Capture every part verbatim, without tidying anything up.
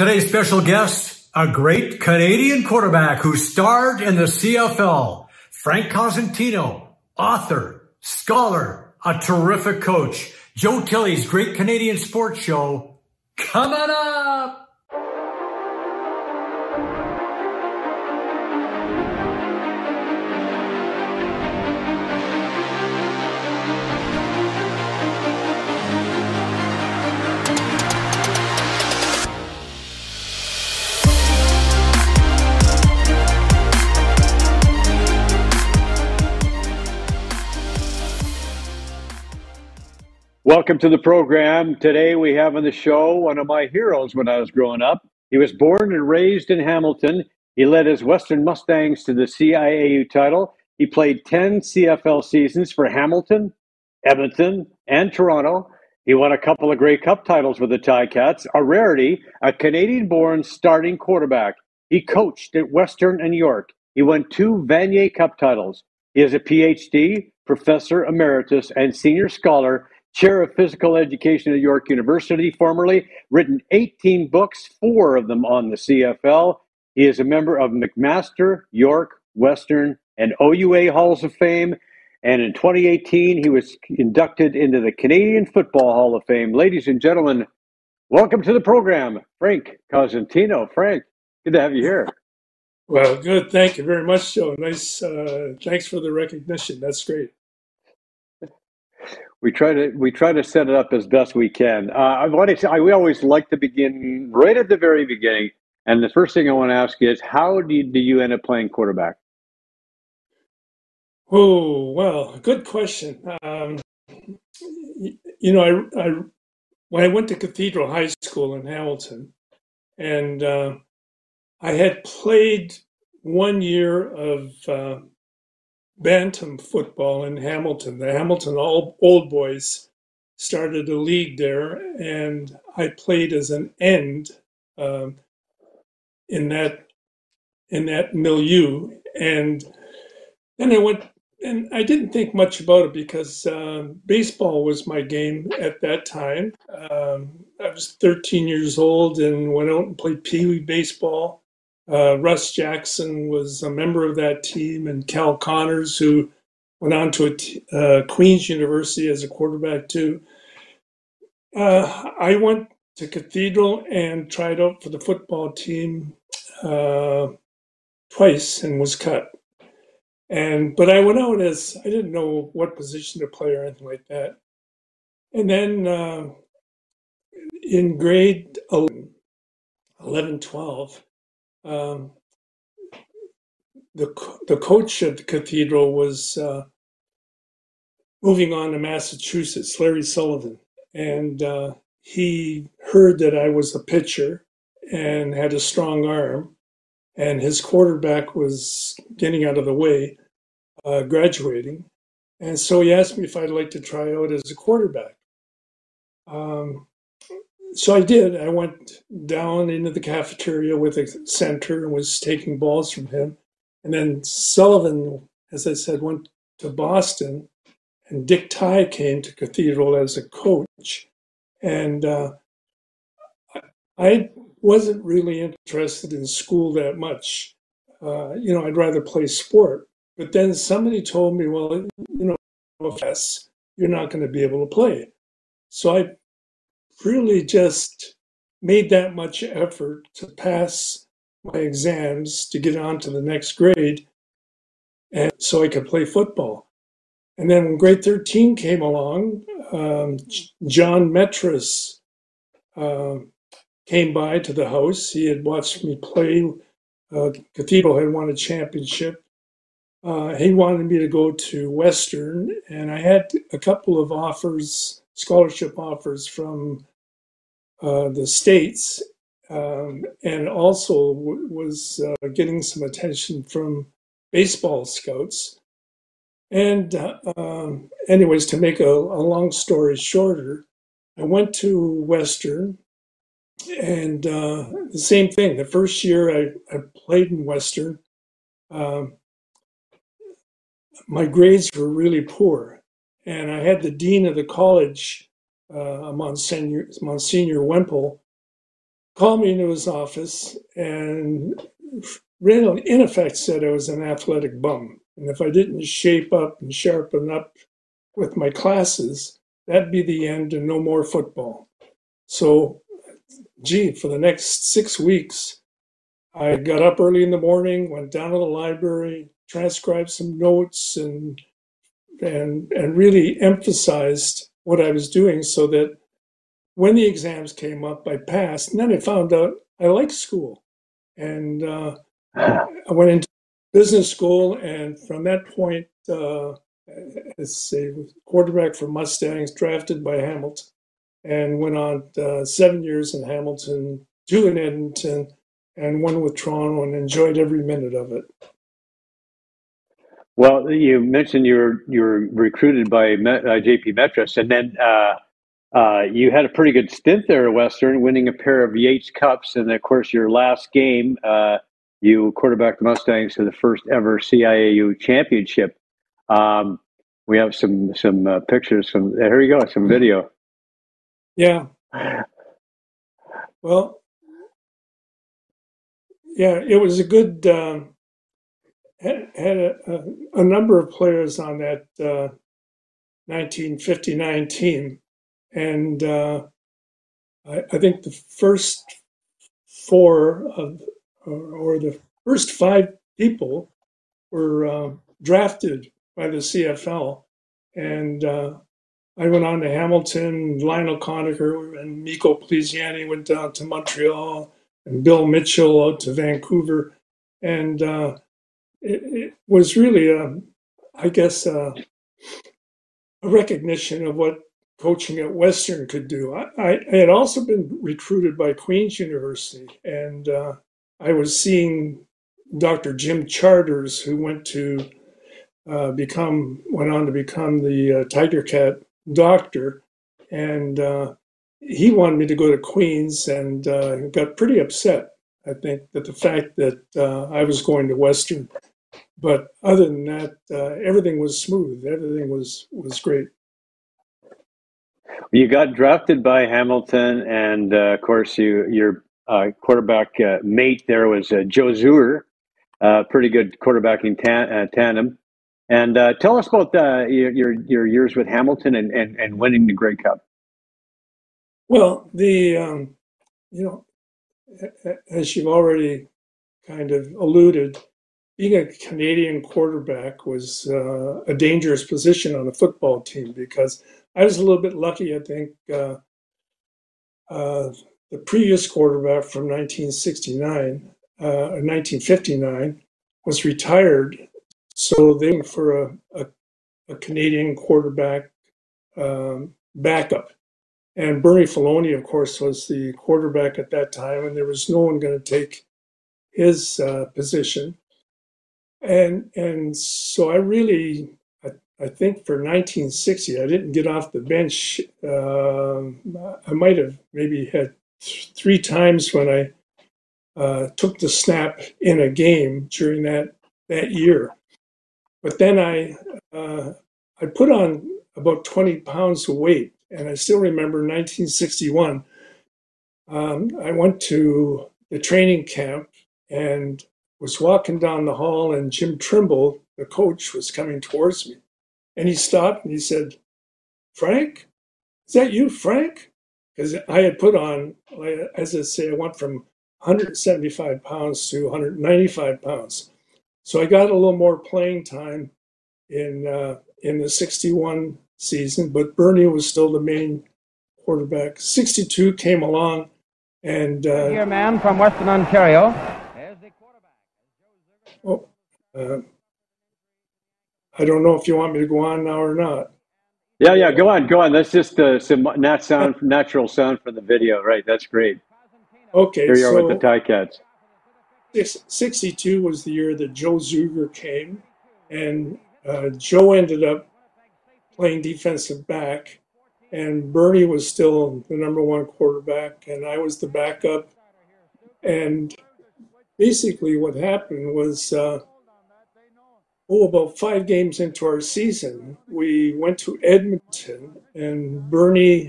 Today's special guests, a great Canadian quarterback who starred in the C F L, Frank Cosentino, author, scholar, a terrific coach. Joe Tilley's Great Canadian Sports Show, coming up! Welcome to the program. Today we have on the show one of my heroes when I was growing up. He was born and raised in Hamilton. He led his Western Mustangs to the C I A U title. He played ten C F L seasons for Hamilton, Edmonton, and Toronto. He won a couple of Grey Cup titles with the Ticats, a rarity, a Canadian-born starting quarterback. He coached at Western and York. He won two Vanier Cup titles. He is a P H D, Professor Emeritus, and Senior Scholar, Chair of Physical Education at York University, formerly, written eighteen books, four of them on the C F L. He is a member of McMaster, York, Western, and O U A Halls of Fame. And in twenty eighteen, he was inducted into the Canadian Football Hall of Fame. Ladies and gentlemen, welcome to the program, Frank Cosentino. Frank, good to have you here. Well, good. Thank you very much, Joe. Nice. Uh, thanks for the recognition. That's great. We try to we try to set it up as best we can. Uh, I want to. I we always like to begin right at the very beginning. And the first thing I want to ask is, how do you, do you end up playing quarterback? Oh well, good question. Um, you know, I, I when I went to Cathedral High School in Hamilton, and uh, I had played one year of. Uh, Bantam football in Hamilton. The Hamilton Old Boys started a league there, and I played as an end um, in that in that milieu. And then I went, and I didn't think much about it because uh, baseball was my game at that time. Um, I was thirteen years old and went out and played Pee Wee baseball. Uh, Russ Jackson was a member of that team, and Cal Connors, who went on to a t- uh, Queen's University as a quarterback too. Uh, I went to Cathedral and tried out for the football team uh, twice and was cut. And but I went out as I didn't know what position to play or anything like that. And then uh, in grade eleven, twelve. Um, the the coach of the Cathedral was uh, moving on to Massachusetts, Larry Sullivan, and uh, he heard that I was a pitcher and had a strong arm, and his quarterback was getting out of the way, uh, graduating, and so he asked me if I'd like to try out as a quarterback. Um, So I did. I went down into the cafeteria with a center and was taking balls from him. And then Sullivan, as I said, went to Boston, and Dick Tye came to Cathedral as a coach. And uh, I wasn't really interested in school that much. Uh, you know, I'd rather play sport. But then somebody told me, well, you know, if yes, you're not going to be able to play. So I really just made that much effort to pass my exams to get on to the next grade, and so I could play football. And then when grade thirteen came along, um, John Metras uh, came by to the house. He had watched me play. Uh, Cathedral had won a championship. Uh, he wanted me to go to Western, and I had a couple of offers, scholarship offers from uh, the States, um, and also w- was uh, getting some attention from baseball scouts. And uh, um, anyways, to make a, a long story shorter, I went to Western, and uh, the same thing. The first year I, I played in Western, um, my grades were really poor. And I had the dean of the college, uh, Monsignor, Monsignor Wemple, called me into his office and Randall, in effect, said I was an athletic bum. And if I didn't shape up and sharpen up with my classes, that'd be the end and no more football. So, gee, for the next six weeks, I got up early in the morning, went down to the library, transcribed some notes, and and and really emphasized what I was doing so that when the exams came up, I passed. And then I found out I liked school. And uh, I went into business school, and from that point, uh, as a quarterback for Mustangs, drafted by Hamilton, and went on uh, seven years in Hamilton, two in Edmonton, and one with Toronto, and enjoyed every minute of it. Well, you mentioned you were you were recruited by Met, uh, J P Metras, and then uh, uh, you had a pretty good stint there at Western, winning a pair of Yates Cups, and of course your last game, uh, you quarterbacked the Mustangs to the first ever C I A U championship. Um, we have some some uh, pictures. Some here you go, some video. Yeah. Well, yeah, it was a good. Uh, had had a, a number of players on that uh, nineteen fifty-nine team, and uh, I, I think the first four of or, or the first five people were uh, drafted by the C F L, and uh, I went on to Hamilton. Lionel Conacher and Miko Plisiani went down to Montreal, and Bill Mitchell out to Vancouver, and uh, it, it was really, a, I guess, a, a recognition of what coaching at Western could do. I, I, I had also been recruited by Queen's University, and uh, I was seeing Doctor Jim Charters, who went to Uh, become went on to become the uh, Tiger Cat doctor, and uh, he wanted me to go to Queens, and uh, got pretty upset, I think, that the fact that uh, I was going to Western. But other than that, uh, everything was smooth. Everything was was great. You got drafted by Hamilton, and uh, of course, you your uh, quarterback uh, mate there was uh, Joe Zuger, uh, pretty good quarterbacking tan- uh, tandem. And uh, tell us about uh, your, your your years with Hamilton and, and, and winning the Grey Cup. Well, the um, you know, as you've already kind of alluded, being a Canadian quarterback was uh, a dangerous position on a football team, because I was a little bit lucky. I think uh, uh, the previous quarterback from nineteen sixty-nine, uh, nineteen fifty-nine, was retired. So they went for a, a, a Canadian quarterback um, backup. And Bernie Faloney, of course, was the quarterback at that time, and there was no one going to take his uh, position. And and so I really, I, I think for nineteen sixty, I didn't get off the bench. Uh, I might have maybe had th- three times when I uh, took the snap in a game during that, that year. But then I uh, I put on about twenty pounds of weight, and I still remember nineteen sixty-one. Um, I went to the training camp and was walking down the hall, and Jim Trimble, the coach, was coming towards me. And he stopped and he said, "Frank, is that you, Frank?" Because I had put on, as I say, I went from one hundred seventy-five pounds to one hundred ninety-five pounds. So I got a little more playing time in uh, in the sixty-one season, but Bernie was still the main quarterback. sixty-two came along, and uh, here, man from Western Ontario, as the quarterback. Oh, uh, I don't know if you want me to go on now or not. Yeah, yeah, go on, go on. That's just uh, some nat sound, natural sound for the video, right? That's great. Okay, here you so, are with the Ticats. sixty-two was the year that Joe Zuger came, and uh, Joe ended up playing defensive back, and Bernie was still the number one quarterback, and I was the backup. And basically what happened was, uh, oh, about five games into our season, we went to Edmonton, and Bernie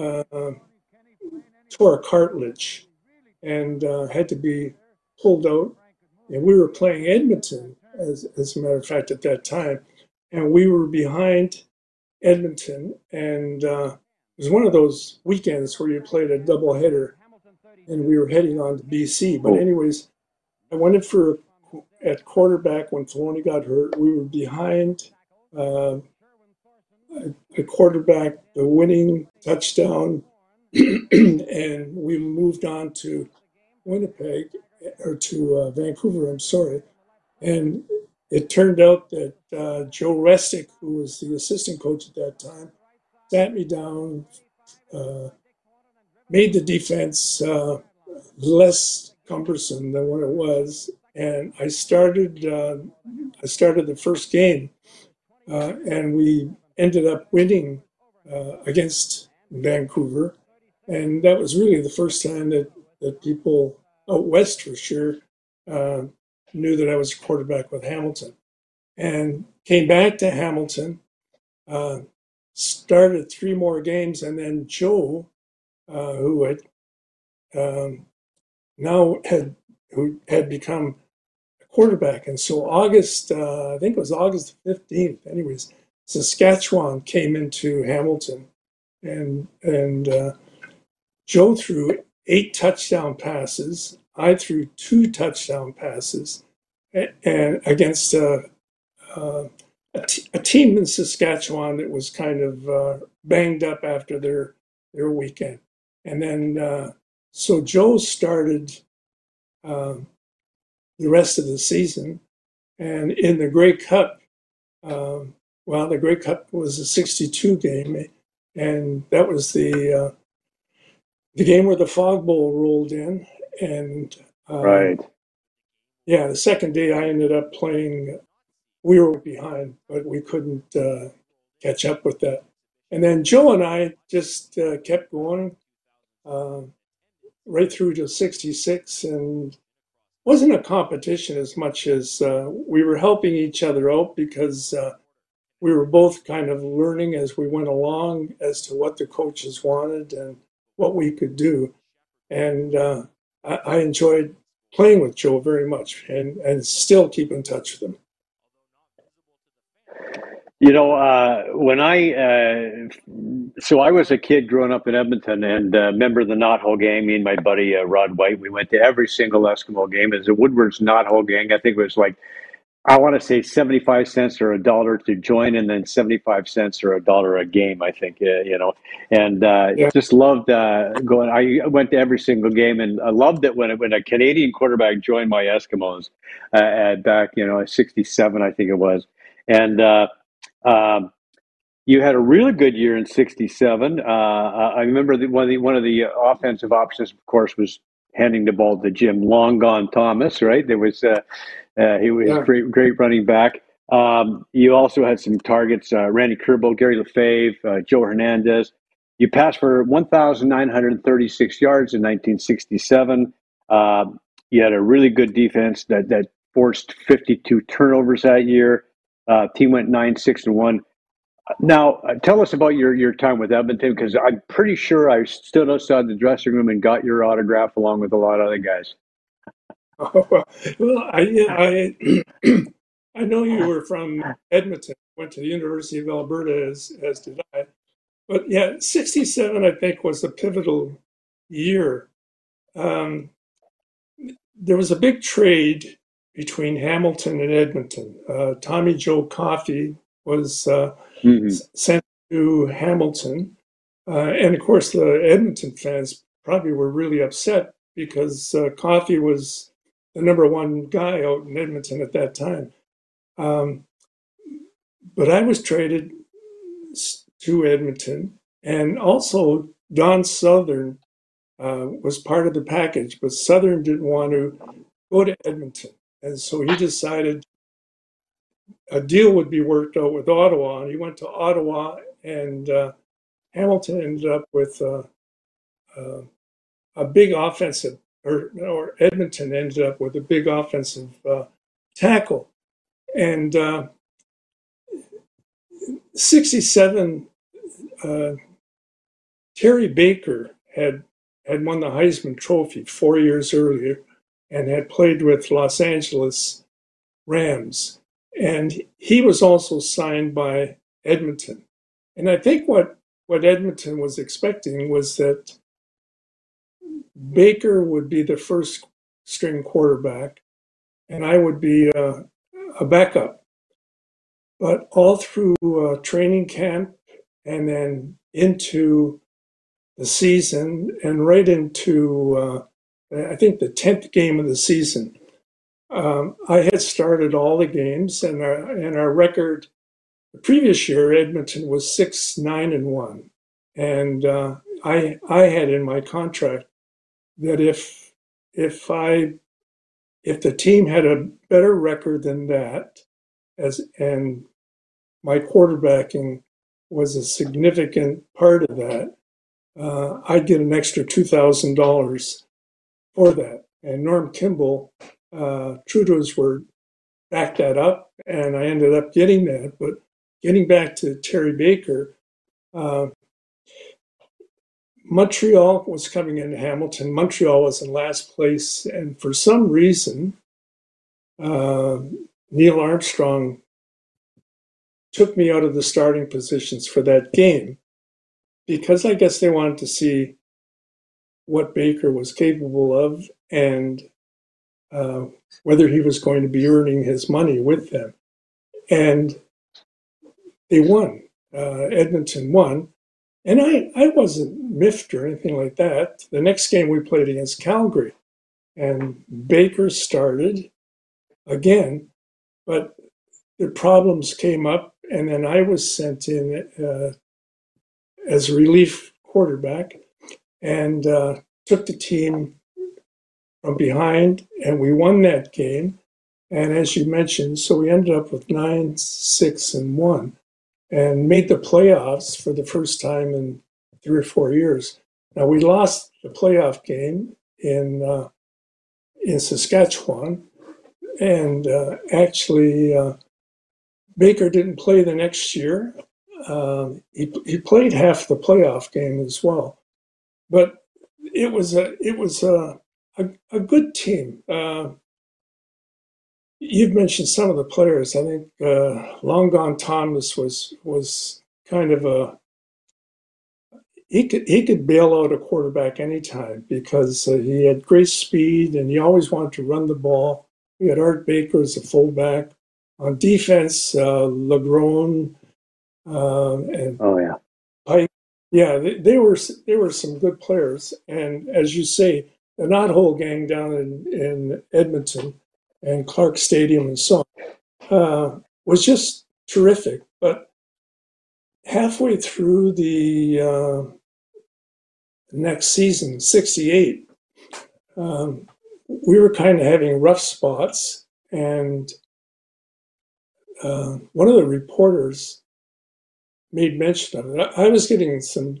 uh, tore a cartilage and uh, had to be pulled out. And we were playing Edmonton, as, as a matter of fact, at that time. And we were behind Edmonton. And uh, it was one of those weekends where you played a doubleheader. And we were heading on to B C. But anyways, I went for at quarterback when Faloney got hurt. We were behind uh, the quarterback, the winning touchdown. And we moved on to Winnipeg, or to uh, Vancouver, I'm sorry. And it turned out that uh, Joe Resnick, who was the assistant coach at that time, sat me down, uh, made the defense uh, less cumbersome than what it was. And I started, uh, I started the first game, uh, and we ended up winning uh, against Vancouver. And that was really the first time that, that people out west, for sure, uh, knew that I was a quarterback with Hamilton. And came back to Hamilton, uh, started three more games, and then Joe, uh, who had um, now had who had become a quarterback. And so August, uh, I think it was August fifteenth, anyways, Saskatchewan came into Hamilton. And, and uh, Joe threw eight touchdown passes. I threw two touchdown passes and, and against uh, uh, a, t- a team in Saskatchewan that was kind of uh, banged up after their their weekend. And then, uh, so Joe started uh, the rest of the season. And in the Grey Cup, uh, well, the Grey Cup was a sixty-two game. And that was the uh, the game where the Fog Bowl rolled in. And um, right, yeah, the second day I ended up playing. We were behind, but we couldn't uh, catch up with that. And then Joe and I just uh, kept going uh, right through to sixty-six, and wasn't a competition as much as uh, we were helping each other out, because uh, we were both kind of learning as we went along as to what the coaches wanted and what we could do. And uh, I, I enjoyed playing with Joe very much, and, and still keep in touch with him. You know, uh, when I, uh, so I was a kid growing up in Edmonton, and uh, remember the knot hole game. Me and my buddy uh, Rod White, we went to every single Eskimo game. It was a Woodward's knot hole gang. I think it was like, I want to say seventy-five cents or a dollar to join, and then seventy-five cents or a dollar a game, I think, uh, you know, and uh, yeah. Just loved uh, going. I went to every single game, and I loved it when, it, when a Canadian quarterback joined my Eskimos uh, at back, you know, sixty-seven, I think it was. And uh, um, you had a really good year in sixty-seven. Uh, I remember the, one, of the, one of the offensive options, of course, was handing the ball to Jim, long gone Thomas, right? There was uh, uh, he was yeah. great, great running back. Um, you also had some targets: uh, Randy Kerbal, Gary Lefebvre, uh, Joe Hernandez. You passed for one thousand nine hundred thirty-six yards in nineteen sixty-seven. Uh, you had a really good defense that that forced fifty-two turnovers that year. Uh, team went nine six and one. Now, uh, tell us about your, your time with Edmonton, because I'm pretty sure I stood outside the dressing room and got your autograph along with a lot of other guys. Oh, well, well I, yeah, I I know you were from Edmonton, went to the University of Alberta, as, as did I. But yeah, sixty-seven, I think, was the pivotal year. Um, there was a big trade between Hamilton and Edmonton. Uh, Tommy Joe Coffey was uh, mm-hmm. sent to Hamilton. Uh, and of course, the Edmonton fans probably were really upset, because uh, Coffey was the number one guy out in Edmonton at that time. Um, but I was traded to Edmonton. And also, Don Southern uh, was part of the package, but Southern didn't want to go to Edmonton. And so he decided a deal would be worked out with Ottawa, and he went to Ottawa, and uh, Hamilton ended up with uh, uh, a big offensive, or, or Edmonton ended up with a big offensive uh, tackle. And uh, sixty-seven, uh, Terry Baker had had won the Heisman Trophy four years earlier and had played with Los Angeles Rams. And he was also signed by Edmonton. And I think what, what Edmonton was expecting was that Baker would be the first string quarterback and I would be a, a backup. But all through uh, training camp and then into the season and right into, uh, I think, the tenth game of the season, um, I had started all the games, and our, and our record the previous year, Edmonton was six, nine, and one. And uh, I, I had in my contract that if if I if the team had a better record than that, as and my quarterbacking was a significant part of that, uh, I'd get an extra two thousand dollars for that. And Norm Kimball, uh, true to his word, backed that up, and I ended up getting that. But getting back to Terry Baker, uh, Montreal was coming into Hamilton. Montreal was in last place. And for some reason, uh, Neil Armstrong took me out of the starting positions for that game because I guess they wanted to see what Baker was capable of and uh, whether he was going to be earning his money with them. And they won. Uh, Edmonton won. And I, I wasn't miffed or anything like that. The next game we played against Calgary, and Baker started again, but the problems came up, and then I was sent in uh, as relief quarterback and uh, took the team from behind, and we won that game. And as you mentioned, so we ended up with nine, six, and one. And made the playoffs for the first time in three or four years. Now, we lost the playoff game in uh, in Saskatchewan, and uh, actually uh, Baker didn't play the next year. Uh, he he played half the playoff game as well, but it was a it was a a, a good team. Uh, You've mentioned some of the players. I think uh, Long Gone Thomas was was kind of a he could he could bail out a quarterback anytime because uh, he had great speed and he always wanted to run the ball. We had Art Baker as a fullback on defense. Uh, Lagrone uh, and oh yeah, Pike. Yeah, they, they were they were some good players. And as you say, the Knot Hole gang down in, in Edmonton and Clark Stadium and so on, uh, was just terrific. But halfway through the uh, next season, sixty-eight, um, we were kind of having rough spots. And uh, one of the reporters made mention of it. I was getting some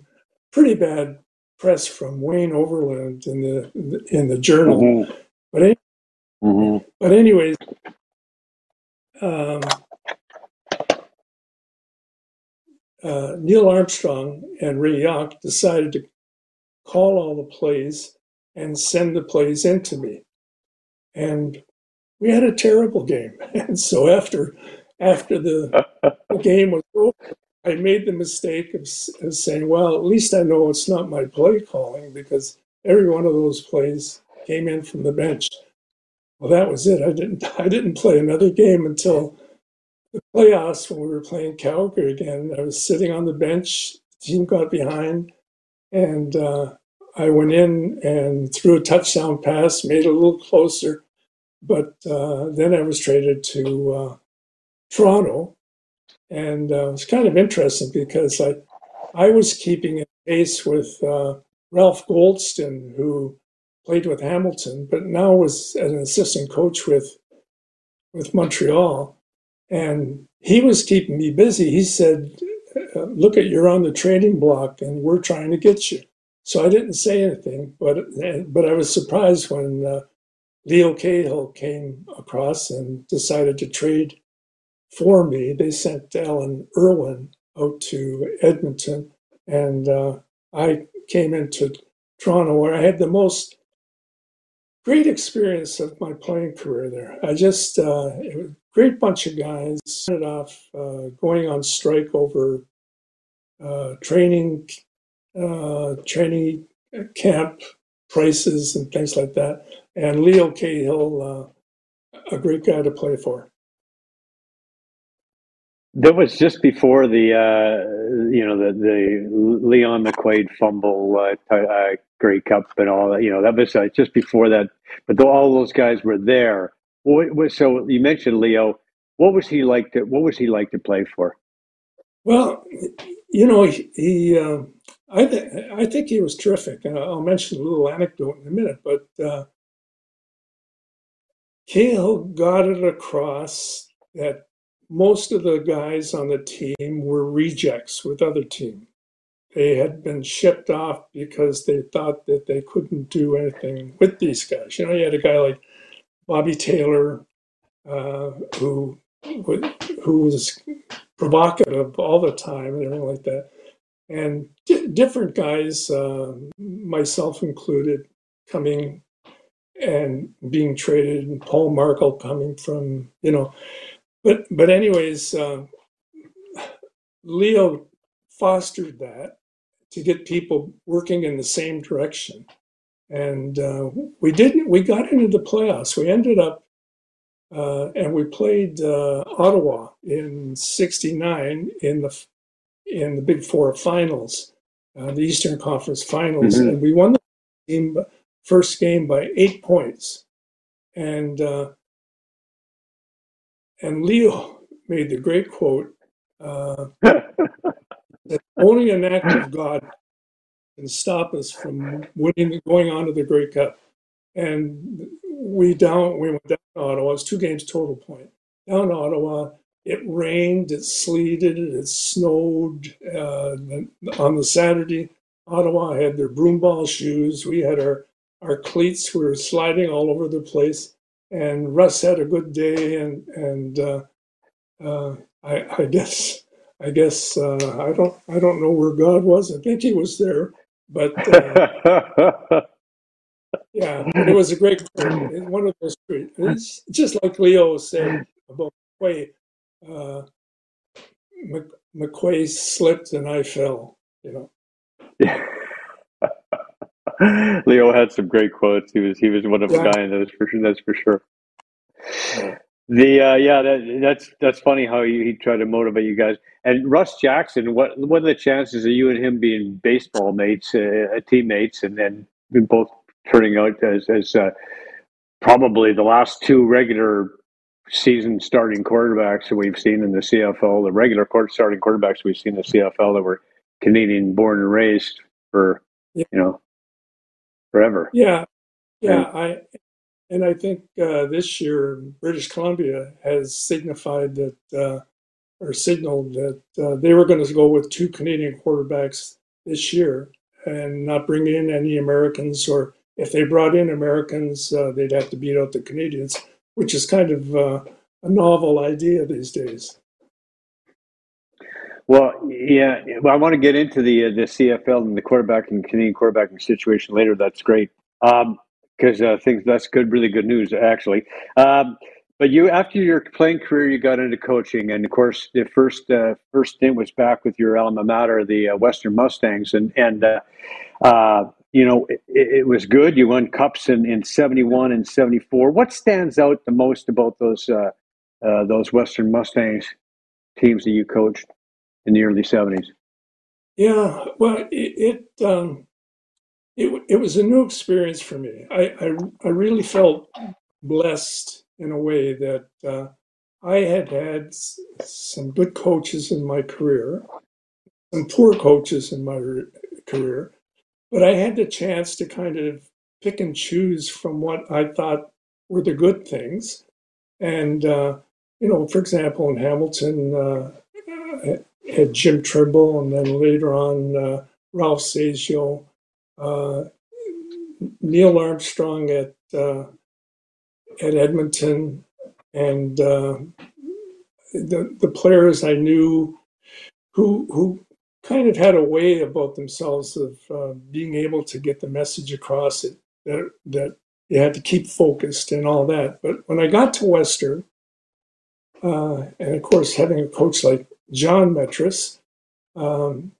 pretty bad press from Wayne Overland in the in the Journal. Mm-hmm. But anyway, Mm-hmm. But anyways, um, uh, Neil Armstrong and Ray Yock decided to call all the plays and send the plays into me, and we had a terrible game. And so after after the, the game was over, I made the mistake of, of saying, "Well, at least I know it's not my play calling because every one of those plays came in from the bench." Well, that was it. I didn't. I didn't play another game until the playoffs when we were playing Calgary again. I was sitting on the bench. The team got behind, and uh, I went in and threw a touchdown pass, made it a little closer. But uh, then I was traded to uh, Toronto, and uh, it was kind of interesting because I, I was keeping in pace with uh, Ralph Goldston, who played with Hamilton, but now was an assistant coach with with Montreal. And he was keeping me busy. He said, look at, you're on the trading block and we're trying to get you. So I didn't say anything, but but I was surprised when uh, Leo Cahill came across and decided to trade for me. They sent Alan Irwin out to Edmonton, and uh, I came into Toronto, where I had the most great experience of my playing career there. I just, uh, it was a great bunch of guys. Started off uh, going on strike over uh, training, uh, training camp prices and things like that. And Leo Cahill, uh, a great guy to play for. That was just before the, uh, you know, the, the Leon McQuaid fumble, uh, uh, Grey Cup and all that, you know, that was uh, just before that. But though all those guys were there. So you mentioned Leo. What was he like to, what was he like to play for? Well, you know, he, he uh, I, th- I think he was terrific. And I'll mention a little anecdote in a minute, but uh, Cahill got it across that most of the guys on the team were rejects with other team. They had been shipped off because they thought that they couldn't do anything with these guys. You know, you had a guy like Bobby Taylor, uh, who who was provocative all the time and everything like that. And di- different guys, uh, myself included, coming and being traded, and Paul Markle coming from, you know, But but anyways, uh, Leo fostered that to get people working in the same direction, and uh, we didn't. We got into the playoffs. We ended up uh, and we played uh, Ottawa in sixty-nine in the in the Big Four finals, uh, the Eastern Conference finals, mm-hmm. and we won the game, first game by eight points, and. Uh, And Leo made the great quote, uh, that only an act of God can stop us from winning, going on to the Grey Cup. And we down, we went down to Ottawa. It was two games total point. Down to Ottawa, it rained, it sleeted, it snowed. Uh, on the Saturday, Ottawa had their broomball shoes. We had our, our cleats. We were sliding all over the place. And Russ had a good day, and and uh, uh, I, I guess I guess uh, I don't I don't know where God was. I think he was there, but uh, yeah, it was a great one of those great. It's just like Leo said about McQuay. Uh, McQuay slipped and I fell. You know. Yeah. Leo had some great quotes. He was he was one of yeah. a guy, and that's for sure. That's for sure. The uh, yeah, that, that's that's funny how he, he tried to motivate you guys. And Russ Jackson, what what are the chances of you and him being baseball mates, uh, teammates, and then both turning out as as uh, probably the last two regular season starting quarterbacks that we've seen in the C F L, the regular court starting quarterbacks we've seen in the C F L that were Canadian born and raised for yeah. you know. Forever. Yeah, yeah. And I and I think uh, this year British Columbia has signified that, uh, or signaled that uh, they were going to go with two Canadian quarterbacks this year and not bring in any Americans. Or if they brought in Americans, uh, they'd have to beat out the Canadians, which is kind of uh, a novel idea these days. Well, yeah, well, I want to get into the uh, the C F L and the quarterbacking, Canadian quarterbacking situation later. That's great because um, uh, things that's good, really good news actually. Um, but you, after your playing career, you got into coaching, and of course, the first uh, first stint was back with your alma mater, the uh, Western Mustangs, and and uh, uh, you know it, it was good. You won cups in in seventy-one and seventy-four. What stands out the most about those uh, uh, those Western Mustangs teams that you coached? In the early seventies, yeah, well, it it, um, it it was a new experience for me. I I, I really felt blessed in a way that uh, I had had some good coaches in my career, some poor coaches in my re- career, but I had the chance to kind of pick and choose from what I thought were the good things. And uh, you know, for example, in Hamilton. Uh, I, had Jim Trimble, and then later on uh, Ralph Saggio, uh, Neil Armstrong at uh, at Edmonton, and uh, the the players I knew who who kind of had a way about themselves of uh, being able to get the message across it, that, that you had to keep focused and all that. But when I got to Western, uh, and of course, having a coach like John Metras, um,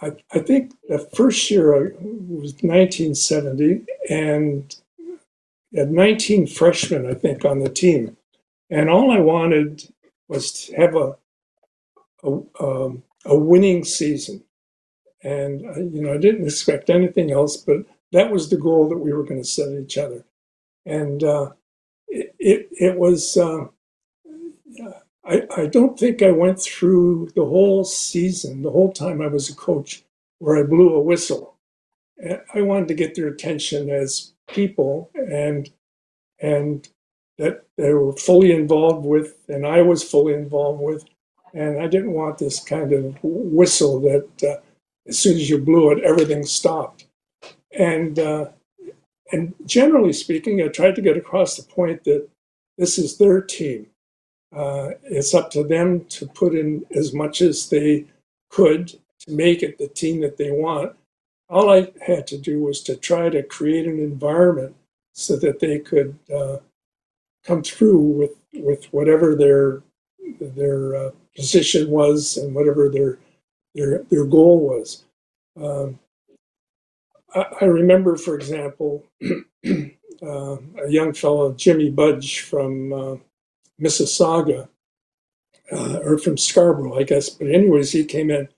I, I think the first year I, was nineteen seventy, and had nineteen freshmen, I think, on the team. And all I wanted was to have a a, um, a winning season. And, uh, you know, I didn't expect anything else, but that was the goal that we were going to set each other. And uh, it, it, it was, uh, I, I don't think I went through the whole season, the whole time I was a coach, where I blew a whistle. I wanted to get their attention as people, and and that they were fully involved with, and I was fully involved with, and I didn't want this kind of whistle that uh, as soon as you blew it, everything stopped. And uh, and generally speaking, I tried to get across the point that this is their team. Uh, it's up to them to put in as much as they could to make it the team that they want. All I had to do was to try to create an environment so that they could uh, come through with, with whatever their their uh, position was and whatever their their their goal was. Um, I, I remember, for example, uh, a young fellow, Jimmy Budge from uh, Mississauga, uh, or from Scarborough, I guess. But anyways, he came in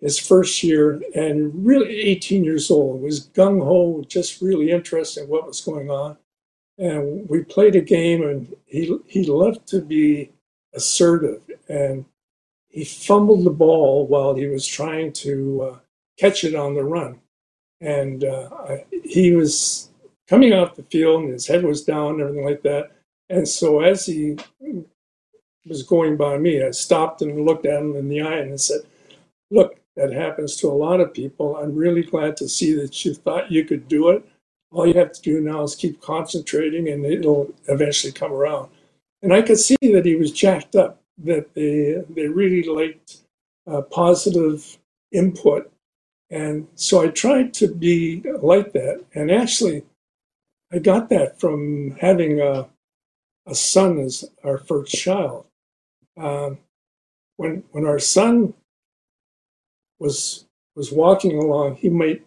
his first year, and really eighteen years old, was gung-ho, just really interested in what was going on. And we played a game, and he he loved to be assertive, and he fumbled the ball while he was trying to uh, catch it on the run. And uh, I, he was coming off the field, and his head was down and everything like that. And so as he was going by me, I stopped and looked at him in the eye and said, "Look, that happens to a lot of people. I'm really glad to see that you thought you could do it. All you have to do now is keep concentrating, and it'll eventually come around." And I could see that he was jacked up, that they they really liked uh, positive input. And so I tried to be like that. And actually, I got that from having a, a son as our first child. Um, when when our son was was walking along, he might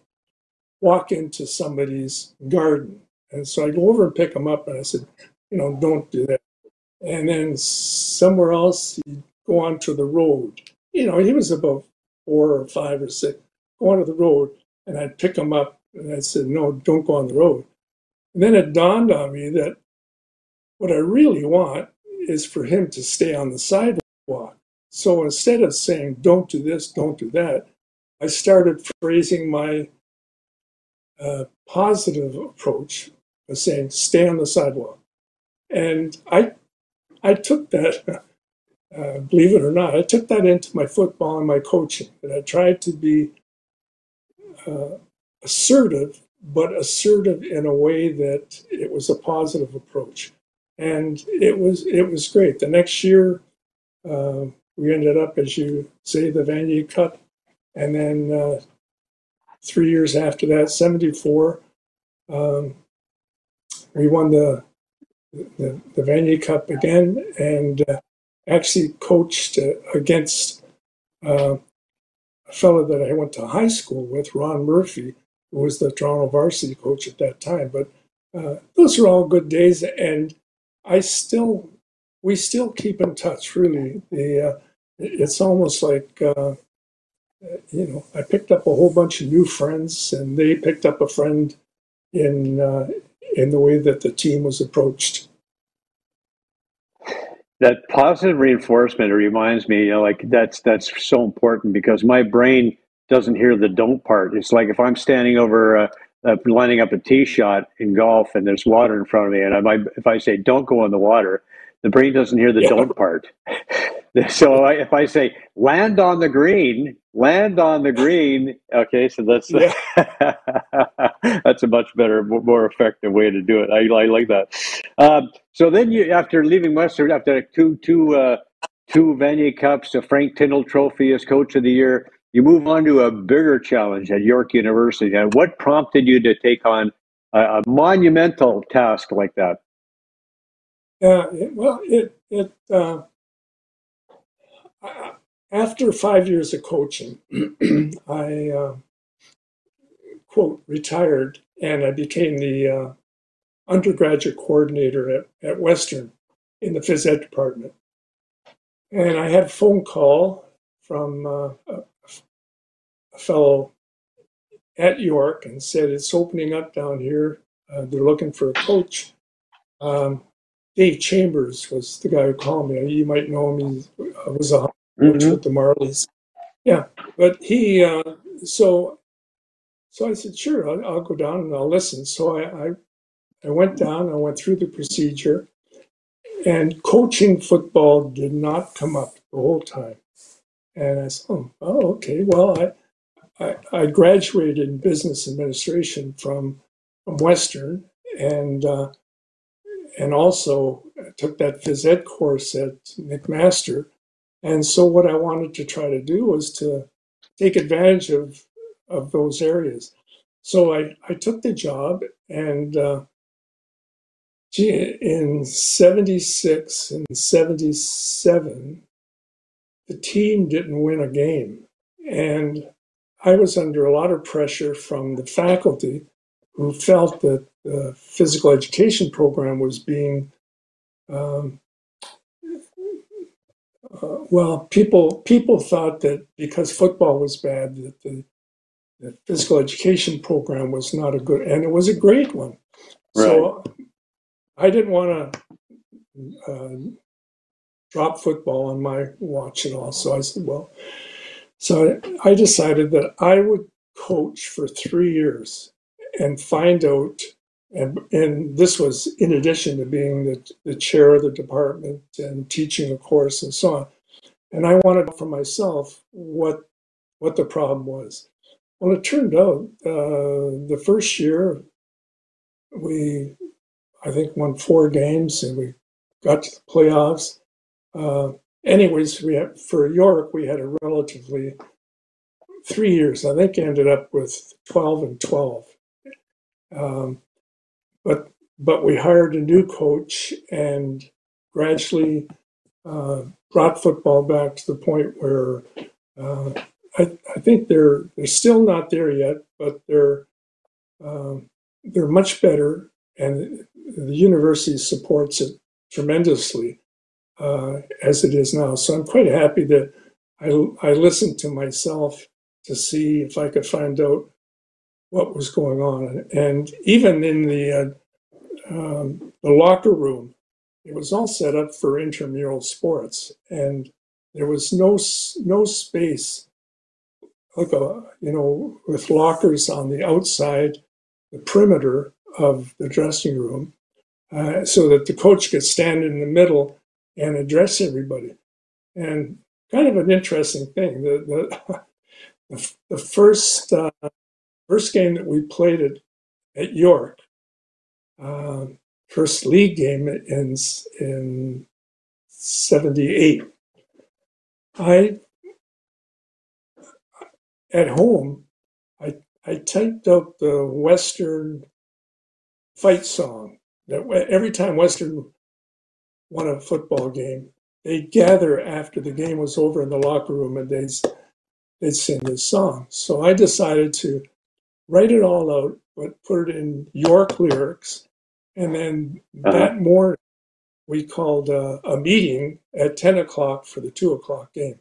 walk into somebody's garden. And so I go over and pick him up, and I said, you know, "Don't do that." And then somewhere else, he'd go onto the road. You know, he was about four or five or six, go onto the road, and I'd pick him up, and I said, "No, don't go on the road." And then it dawned on me that what I really want is for him to stay on the sidewalk. So instead of saying, "Don't do this, don't do that," I started phrasing my uh, positive approach of saying, "Stay on the sidewalk." And I, I took that, uh, believe it or not, I took that into my football and my coaching, that I tried to be uh, assertive, but assertive in a way that it was a positive approach. And it was, it was great. The next year, uh, we ended up, as you say, the Vanier Cup. And then uh, three years after that, seventy-four, um, we won the, the, the Vanier Cup again, and uh, actually coached uh, against uh, a fellow that I went to high school with, Ron Murphy, who was the Toronto varsity coach at that time. But uh, those were all good days, and I still, we still keep in touch, really. The uh, It's almost like, uh, you know, I picked up a whole bunch of new friends, and they picked up a friend in uh, in the way that the team was approached. That positive reinforcement reminds me, you know, like that's that's so important, because my brain doesn't hear the don't part. It's like if I'm standing over, uh, uh, lining up a tee shot in golf, and there's water in front of me, and I might, if I say don't go in the water, the brain doesn't hear the yeah. don't part. So I, if I say land on the green, land on the green, okay, so that's yeah. that's a much better, more effective way to do it. I, I like that. Um, so then you, after leaving Western, after two two uh, two Vanier Cups, a Frank Tindall Trophy as Coach of the Year, You move on to a bigger challenge at York University. And what prompted you to take on a, a monumental task like that? Uh, it, well, it, it uh, after five years of coaching, I, uh, quote, retired, and I became the uh, undergraduate coordinator at, at Western in the phys ed department. And I had a phone call from uh, a fellow at York and said, it's opening up down here. Uh, they're looking for a coach. Um, Dave Chambers was the guy who called me. You might know him. He was a mm-hmm. coach with the Marlies. Yeah, but he, uh, so so I said, sure, I'll, I'll go down and I'll listen. So I, I, I went down, I went through the procedure, and coaching football did not come up the whole time. And I said, oh, oh okay, well, I, I, I graduated in business administration from, from Western, and uh, and also took that phys ed course at McMaster. And so what I wanted to try to do was to take advantage of, of those areas. So I, I took the job, and uh, gee, in seventy-six and seventy-seven, the team didn't win a game. And I was under a lot of pressure from the faculty, who felt that the physical education program was being, um, uh, well, people people thought that because football was bad, that the, the physical education program was not a good, and it was a great one. Right. So I didn't want to uh, drop football on my watch at all. So I said, well, so I decided that I would coach for three years and find out, and, and this was in addition to being the, the chair of the department and teaching a course and so on. And I wanted for myself what what the problem was. Well, it turned out uh, the first year we, I think, won four games and we got to the playoffs. Uh, Anyways, we had, for York, we had a relatively three years. I think ended up with twelve and twelve. Um, but but we hired a new coach and gradually uh, brought football back to the point where uh, I, I think they're they're still not there yet, but they're uh, they're much better, and the university supports it tremendously. Uh, as it is now. So I'm quite happy that I, I listened to myself to see if I could find out what was going on. And even in the, uh, um, the locker room, it was all set up for intramural sports. And there was no, no space, like a, you know, with lockers on the outside, the perimeter of the dressing room, uh, so that the coach could stand in the middle and address everybody. And kind of an interesting thing, the the, the first uh, first game that we played at, at York, uh, first league game in in seventy-eight, I at home I I typed out the Western fight song that every time Western won a football game, they'd gather after the game was over in the locker room and they'd, they'd sing this song. So I decided to write it all out, but put it in York lyrics. And then uh-huh. that morning, we called a, a meeting at ten o'clock for the two o'clock game.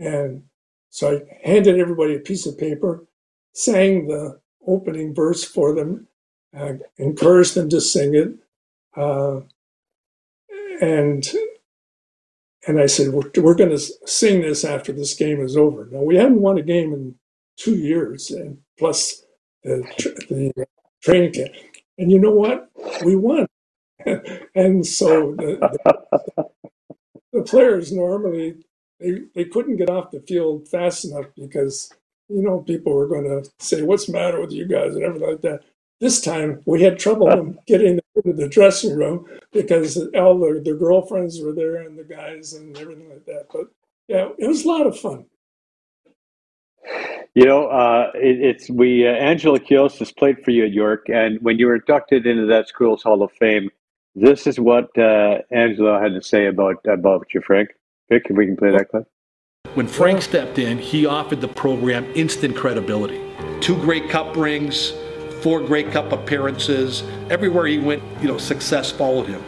And so I handed everybody a piece of paper, sang the opening verse for them, uh, encouraged them to sing it. Uh, And and I said, we're, we're going to sing this after this game is over. Now, we haven't won a game in two years, and plus the, the training camp. And you know what? We won. And so the, the, the players normally, they, they couldn't get off the field fast enough because, you know, people were going to say, what's the matter with you guys, and everything like that. This time, we had trouble getting into the dressing room because all the, the girlfriends were there and the guys and everything like that. But yeah, it was a lot of fun. You know, uh, it, it's we uh, Angela Kios has played for you at York, and when you were inducted into that school's Hall of Fame, this is what uh, Angela had to say about about you, Frank. Vic, if we can play that clip. When Frank stepped in, he offered the program instant credibility. Two Grey Cup rings, four Grey Cup appearances. Everywhere he went, you know, success followed him.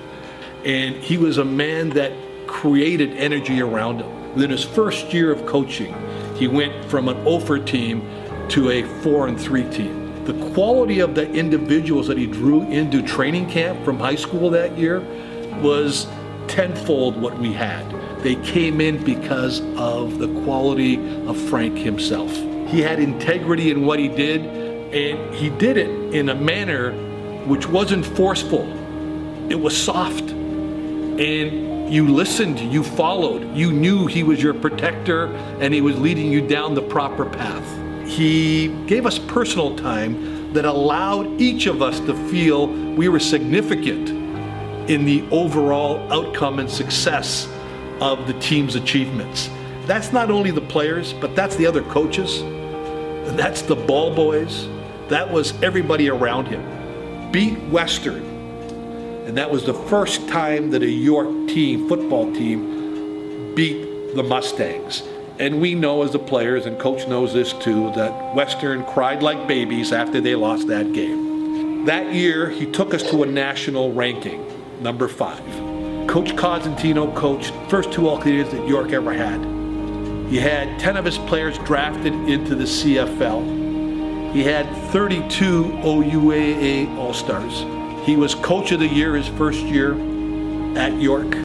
And he was a man that created energy around him. Within his first year of coaching, he went from an oh for team to a four and three team. The quality of the individuals that he drew into training camp from high school that year was tenfold what we had. They came in because of the quality of Frank himself. He had integrity in what he did, and he did it in a manner which wasn't forceful. It was soft, and you listened, you followed, you knew he was your protector, and he was leading you down the proper path. He gave us personal time that allowed each of us to feel we were significant in the overall outcome and success of the team's achievements. That's not only the players, but that's the other coaches, and that's the ball boys. That was everybody around him. Beat Western, and that was the first time that a York team, football team, beat the Mustangs. And we know as the players, and coach knows this too, that Western cried like babies after they lost that game. That year, he took us to a national ranking, number five. Coach Cosentino coached first two All-Canadians that York ever had. He had ten of his players drafted into the C F L. He had thirty-two O U A All-Stars. He was coach of the year his first year at York.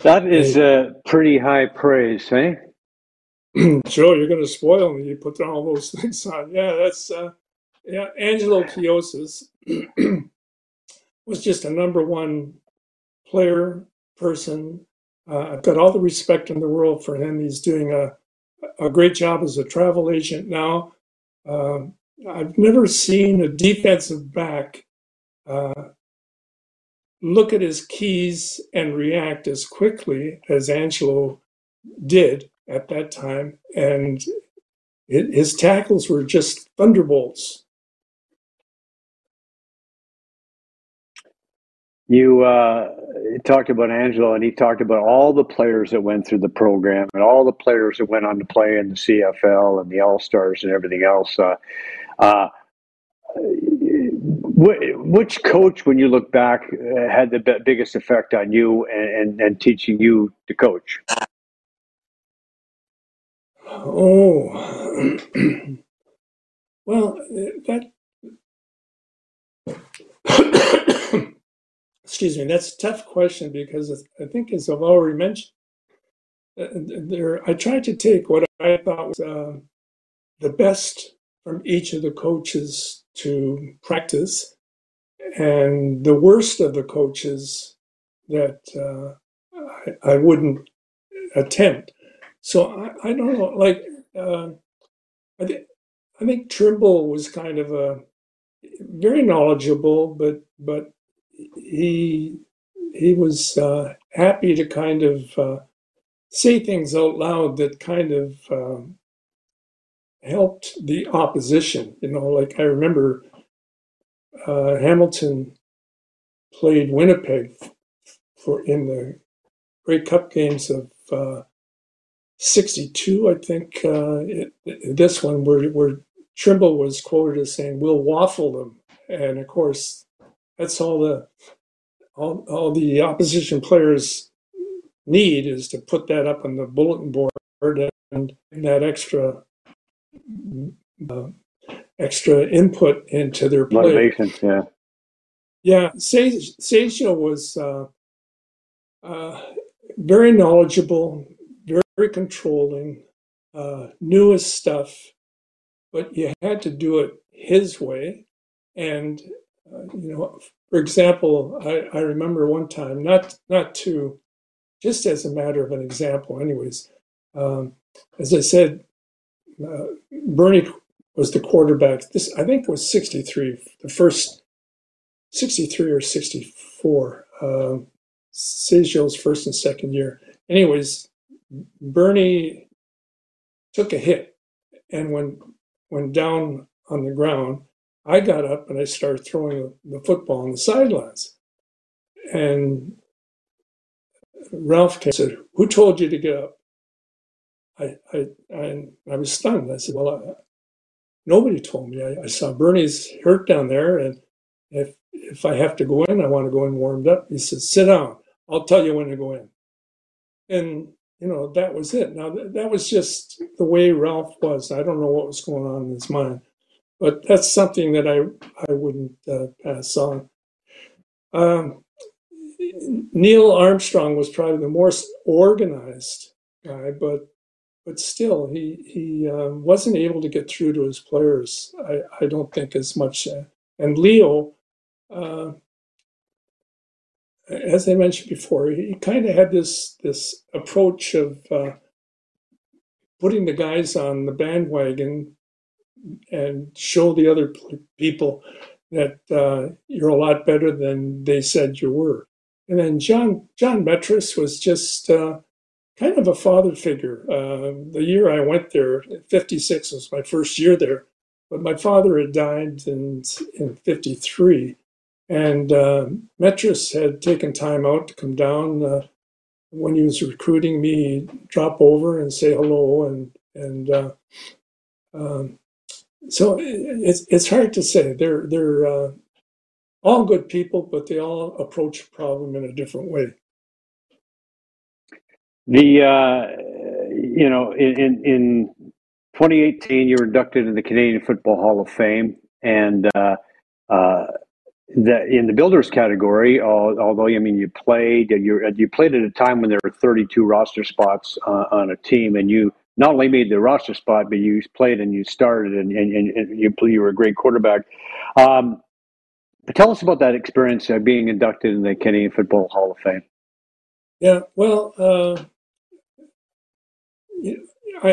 That is uh, pretty high praise, eh? Joe, you're going to spoil me. You put all those things on. Yeah, that's uh, yeah. Angelo Kios was just a number one player, person. Uh, I've got all the respect in the world for him. He's doing a a great job as a travel agent now. Uh, I've never seen a defensive back uh, look at his keys and react as quickly as Angelo did at that time. And it, his tackles were just thunderbolts. You uh, talked about Angelo, and he talked about all the players that went through the program and all the players that went on to play in the C F L and the All-Stars and everything else. Uh, uh, which coach, when you look back, had the biggest effect on you and, and, and teaching you to coach? Oh, well, that... Excuse me, that's a tough question because I think, as I've already mentioned, there, I tried to take what I thought was uh, the best from each of the coaches to practice, and the worst of the coaches that uh, I, I wouldn't attempt. So I, I don't know, like, uh, I, th I think Trimble was kind of a, very knowledgeable, but, but He he was uh, happy to kind of uh, say things out loud that kind of um, helped the opposition. You know, like I remember uh, Hamilton played Winnipeg for in the Grey Cup games of uh, sixty-two, I think. Uh, it, it, this one where where Trimble was quoted as saying, "We'll waffle them," and of course. That's all the all, all the opposition players need is to put that up on the bulletin board, and that extra uh, extra input into their play. Yeah, yeah. Seisha was uh, uh, very knowledgeable, very, very controlling, uh, knew his stuff, but you had to do it his way, and. Uh, you know, for example, I, I remember one time, not not to, just as a matter of an example, anyways. Um, as I said, uh, Bernie was the quarterback. This I think was sixty-three, the first sixty-three or sixty-four. Uh, Sejo's first and second year. Anyways, Bernie took a hit, and when when down on the ground, I got up and I started throwing the football on the sidelines. And Ralph came and said, "Who told you to get up?" I I I, I was stunned. I said, "Well, I, nobody told me. I, I saw Bernie's hurt down there, and if if I have to go in, I want to go in warmed up." He said, "Sit down. I'll tell you when to go in." And you know, that was it. Now th- that was just the way Ralph was. I don't know what was going on in his mind, but that's something that I I wouldn't uh, pass on. Um, Neil Armstrong was probably the most organized guy, but but still he he uh, wasn't able to get through to his players. I, I don't think as much. Uh, and Leo, uh, as I mentioned before, he kind of had this this approach of uh, putting the guys on the bandwagon and show the other people that uh, you're a lot better than they said you were. And then John John Metras was just uh, kind of a father figure. Uh, the year I went there, fifty-six was my first year there, but my father had died in in fifty-three, and uh, Metras had taken time out to come down uh, when he was recruiting me, drop over and say hello, and and uh, um, so it's it's hard to say. They're they're. Uh, All good people, but they all approach a problem in a different way. The uh, you know, in in twenty eighteen, you were inducted in the Canadian Football Hall of Fame, and uh, uh, the, in the builders category. Although I mean, you played you you played at a time when there were thirty-two roster spots uh, on a team, and you not only made the roster spot, but you played and you started, and and, and you you were a great quarterback. Um, Tell us about that experience of being inducted in the Canadian Football Hall of Fame. Yeah, well, uh, I,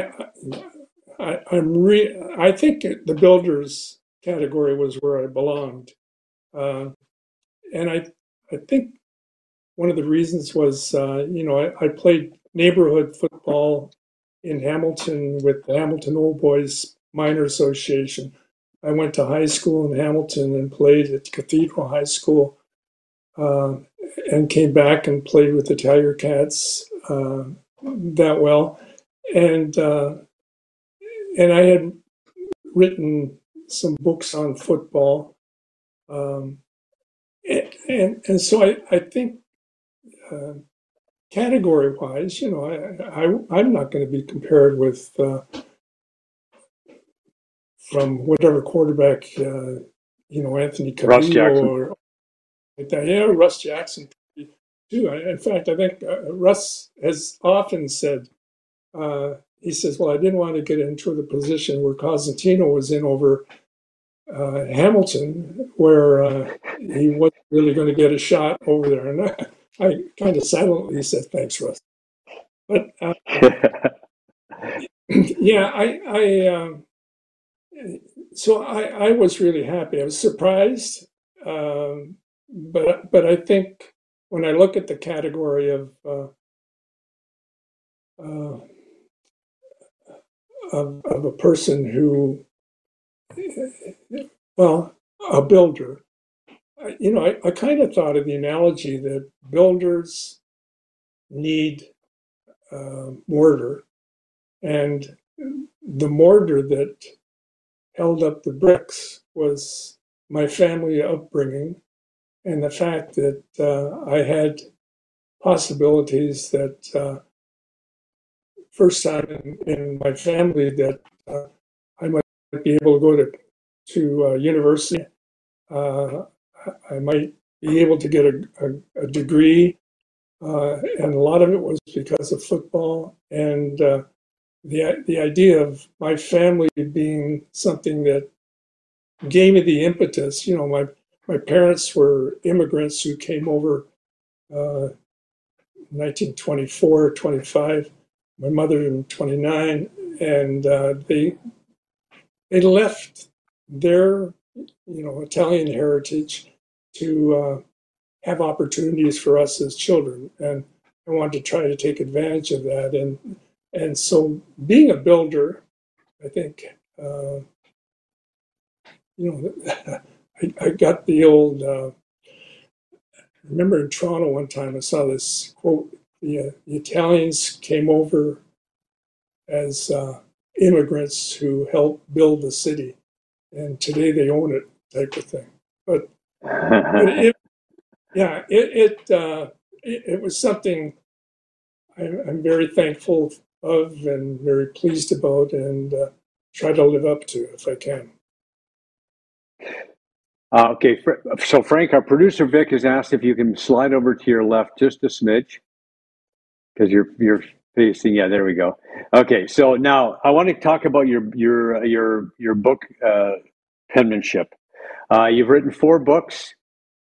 I, I'm re- I think the builders category was where I belonged, uh, and I, I think one of the reasons was, uh, you know, I, I played neighborhood football in Hamilton with the Hamilton Old Boys Minor Association. I went to high school in Hamilton and played at Cathedral High School, uh, and came back and played with the Tiger Cats uh, that well. And uh, and I had written some books on football. Um, and, and and so I, I think uh, category-wise, you know, I, I, I'm not going to be compared with... Uh, from whatever quarterback, uh, you know, Anthony Cavillo or like that. Yeah, Russ Jackson too. In fact, I think uh, Russ has often said, uh, he says, "Well, I didn't want to get into the position where Cosentino was in over uh, Hamilton, where uh, he wasn't really going to get a shot over there." And I, I kind of silently said, "Thanks, Russ." But uh, yeah, I, I. Um, So I, I was really happy. I was surprised, um, but but I think when I look at the category of uh, uh, of, of a person who, well, a builder, you know, I, I kind of thought of the analogy that builders need uh, mortar, and the mortar that held up the bricks was my family upbringing, and the fact that uh, I had possibilities that uh, first time in, in my family that uh, I might be able to go to to uh, university, uh, I might be able to get a, a, a degree, uh, and a lot of it was because of football and. Uh, The the idea of my family being something that gave me the impetus. You know, my, my parents were immigrants who came over uh, nineteen twenty-four, twenty-five, my mother in twenty-nine, and uh, they they left their, you know, Italian heritage to uh, have opportunities for us as children. And I wanted to try to take advantage of that. And and so being a builder, I think, uh, you know, I, I got the old, uh, I remember in Toronto one time, I saw this quote, the, uh, the Italians came over as uh, immigrants who helped build the city, and today they own it, type of thing. But, but it, yeah, it it, uh, it it was something I'm, I'm very thankful of and very pleased about, and uh, try to live up to if I can. Uh, okay, so Frank, our producer Vic has asked if you can slide over to your left just a smidge, because you're you're facing. Yeah, there we go. Okay, so now I want to talk about your your your your book uh, penmanship. Uh, you've written four books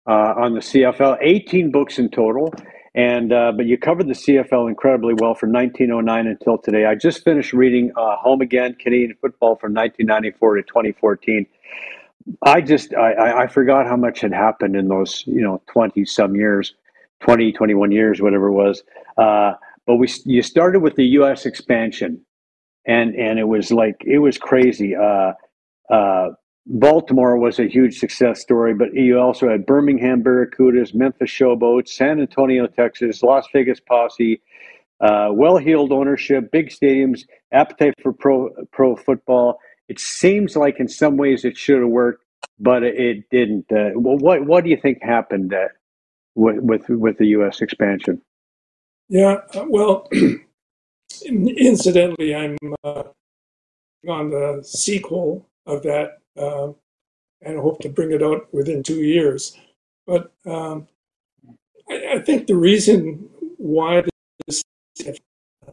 uh, on the C F L, eighteen books in total, and uh, but you covered the C F L incredibly well from nineteen oh nine until today. I just finished reading uh, Home Again, Canadian Football from nineteen ninety-four to twenty fourteen. I just I, I forgot how much had happened in those, you know, twenty some years, twenty, twenty-one years, whatever it was. Uh, but we you started with the U S expansion, and and it was like it was crazy. Uh, uh, Baltimore was a huge success story, but you also had Birmingham Barracudas, Memphis Showboats, San Antonio, Texas, Las Vegas Posse, uh, well-heeled ownership, big stadiums, appetite for pro pro football. It seems like in some ways it should have worked, but it didn't. Uh, well, what what do you think happened uh, with, with with the U S expansion? Yeah, well, incidentally, I'm uh, on the sequel of that, uh, and hope to bring it out within two years. But um, I, I think the reason why this,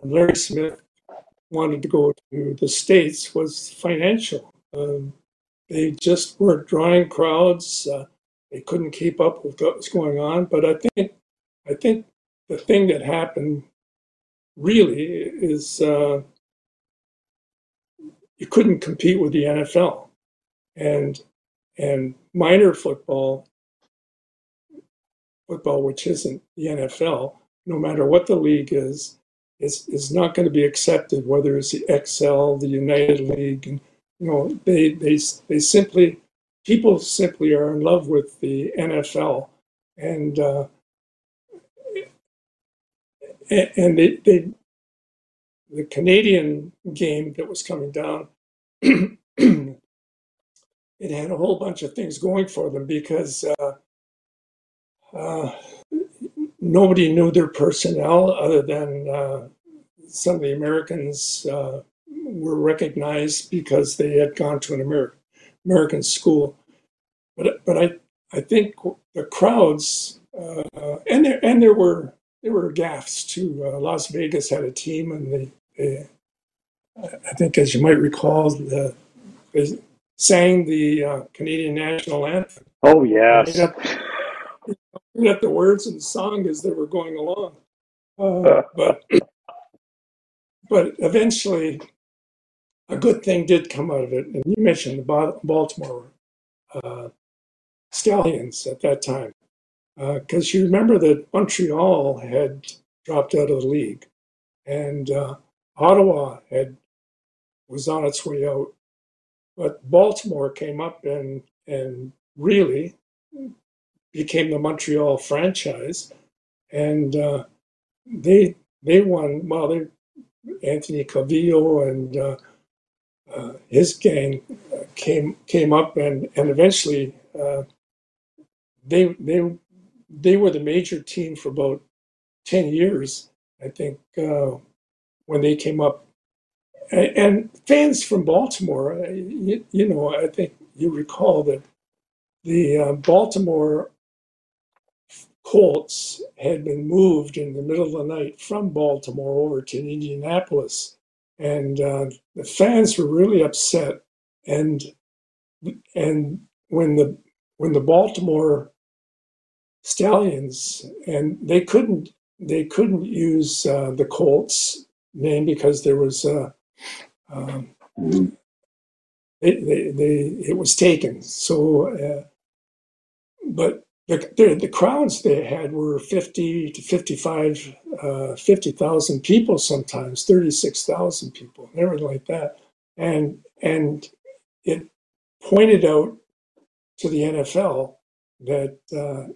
Larry Smith wanted to go to the States was financial. Um, they just weren't drawing crowds. Uh, they couldn't keep up with what was going on. But I think, I think the thing that happened really is uh, you couldn't compete with the N F L, and and minor football, football which isn't the N F L, no matter what the league is. It's, it's not going to be accepted, whether it's the X L, the United League, and, you know, they they they simply people simply are in love with the N F L, and uh, and they, they the Canadian game that was coming down, it had a whole bunch of things going for them because uh, uh, nobody knew their personnel other than uh, some of the Americans uh, were recognized because they had gone to an Amer American school. But but I I think the crowds uh, and there and there were there were gaffes too. Uh, Las Vegas had a team, and they, they I think, as you might recall, the, they sang the uh, Canadian national anthem. Oh yes. At the words and the song as they were going along, uh, but but eventually a good thing did come out of it. And you mentioned the Baltimore uh, Stallions at that time, because uh, you remember that Montreal had dropped out of the league, and uh, Ottawa had was on its way out, but Baltimore came up and and really became the Montreal franchise, and uh, they they won. Well, they, Anthony Cavillo and uh, uh, his gang uh, came came up, and and eventually uh, they they they were the major team for about ten years, I think, uh, when they came up. And, and fans from Baltimore, you, you know, I think you recall that the uh, Baltimore Colts had been moved in the middle of the night from Baltimore over to Indianapolis, and uh, the fans were really upset. And and when the when the Baltimore Stallions, and they couldn't they couldn't use uh, the Colts name because there was uh, um, they, they, they it was taken. So, uh, but. the, the, the crowds they had were fifty to fifty-five, uh, fifty thousand people sometimes, thirty-six thousand people, and everything like that. And, and it pointed out to the N F L that uh,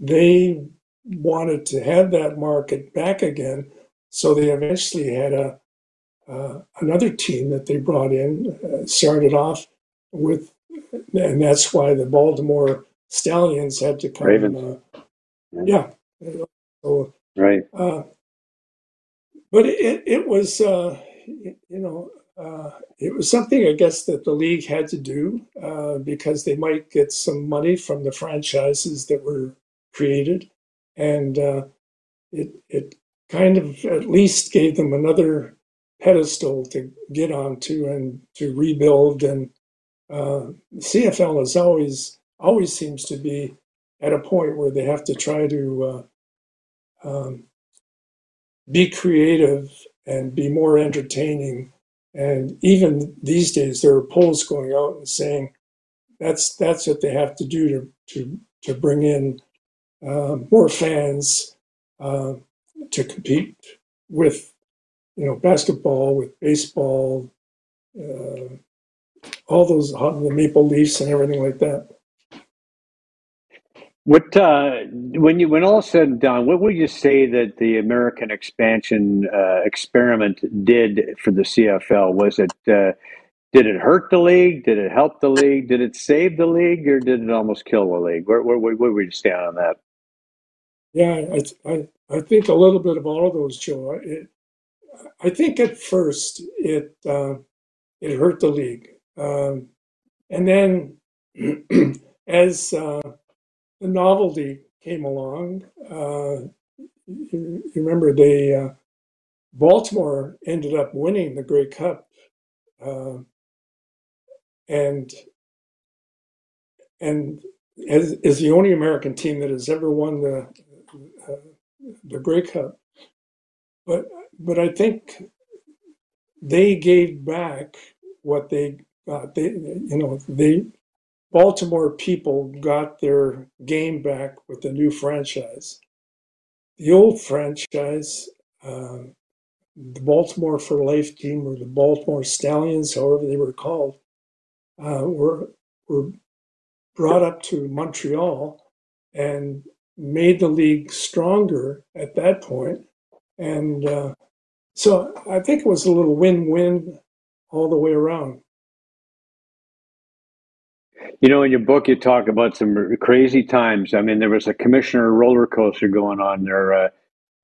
they wanted to have that market back again. So they eventually had a uh, another team that they brought in, uh, started off with, and that's why the Baltimore Stallions had to come. Ravens. Uh, yeah. So, right. Uh, but it, it was, uh, you know, uh, it was something, I guess, that the league had to do uh, because they might get some money from the franchises that were created. And uh, it, it kind of at least gave them another pedestal to get onto and to rebuild. And uh, C F L is always always seems to be at a point where they have to try to uh, um, be creative and be more entertaining. And even these days, there are polls going out and saying that's that's what they have to do to to to bring in uh, more fans uh, to compete with, you know, basketball, with baseball, uh, all those, the Maple Leafs and everything like that. What uh, when you when all said and done, what would you say that the American expansion uh, experiment did for the C F L? Was it uh, did it hurt the league? Did it help the league? Did it save the league, or did it almost kill the league? Where where where would you stand on that? Yeah, I, I I think a little bit of all of those, Joe. It, I think at first it uh, it hurt the league, um, and then as uh, the novelty came along, uh, you, you remember they uh, Baltimore ended up winning the Grey Cup, uh, and and as, is the only American team that has ever won the uh, the Grey Cup, but. But I think they gave back what they got. They, you know, the Baltimore people got their game back with the new franchise. The old franchise, uh, the Baltimore for Life team, or the Baltimore Stallions, however they were called, uh, were were brought up to Montreal and made the league stronger at that point. And uh, so I think it was a little win-win all the way around. You know, in your book, you talk about some crazy times. I mean, there was a commissioner roller coaster going on there. Uh,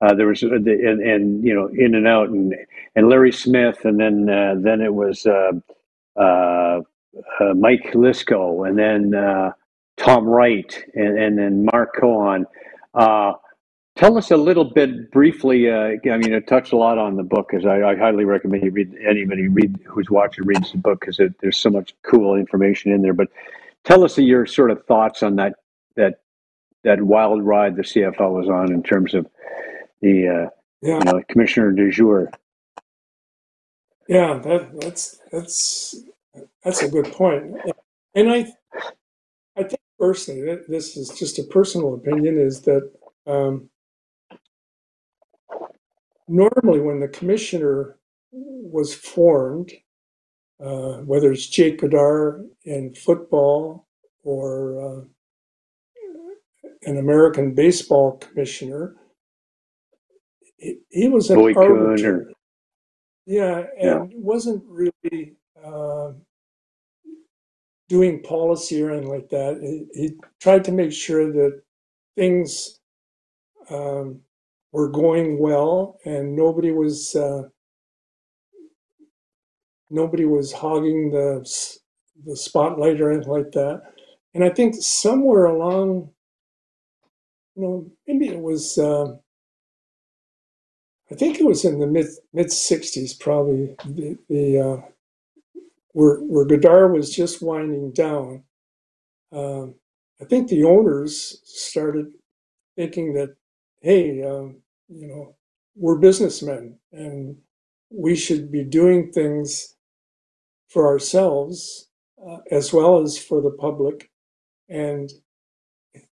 uh, there was, and, and you know, in and out, and and Larry Smith, and then uh, then it was uh, uh, uh, Mike Lisco, and then uh, Tom Wright, and, and then Mark Cohon. Uh, Tell us a little bit briefly. Uh, I mean, it touched a lot on the book, because I, I highly recommend you read. Anybody read who's watching reads the book, because there's so much cool information in there. But tell us your sort of thoughts on that that that wild ride the C F L was on in terms of the uh, yeah. you know, commissioner du jour. Yeah, that, that's that's that's a good point, and I I think personally, this is just a personal opinion, is that. Um, Normally, when the commissioner was formed, uh, whether it's Jake Goddard in football or uh, an American baseball commissioner, he, he was an arbiter. Yeah, and yeah. wasn't really uh, doing policy or anything like that. He, he tried to make sure that things um, were going well, and nobody was uh, nobody was hogging the the spotlight or anything like that. And I think somewhere along, you know, maybe it was, uh, I think it was in the mid mid sixties, probably the, the uh, where where Goddard was just winding down. Uh, I think the owners started thinking that, hey, um, you know, we're businessmen and we should be doing things for ourselves uh, as well as for the public. And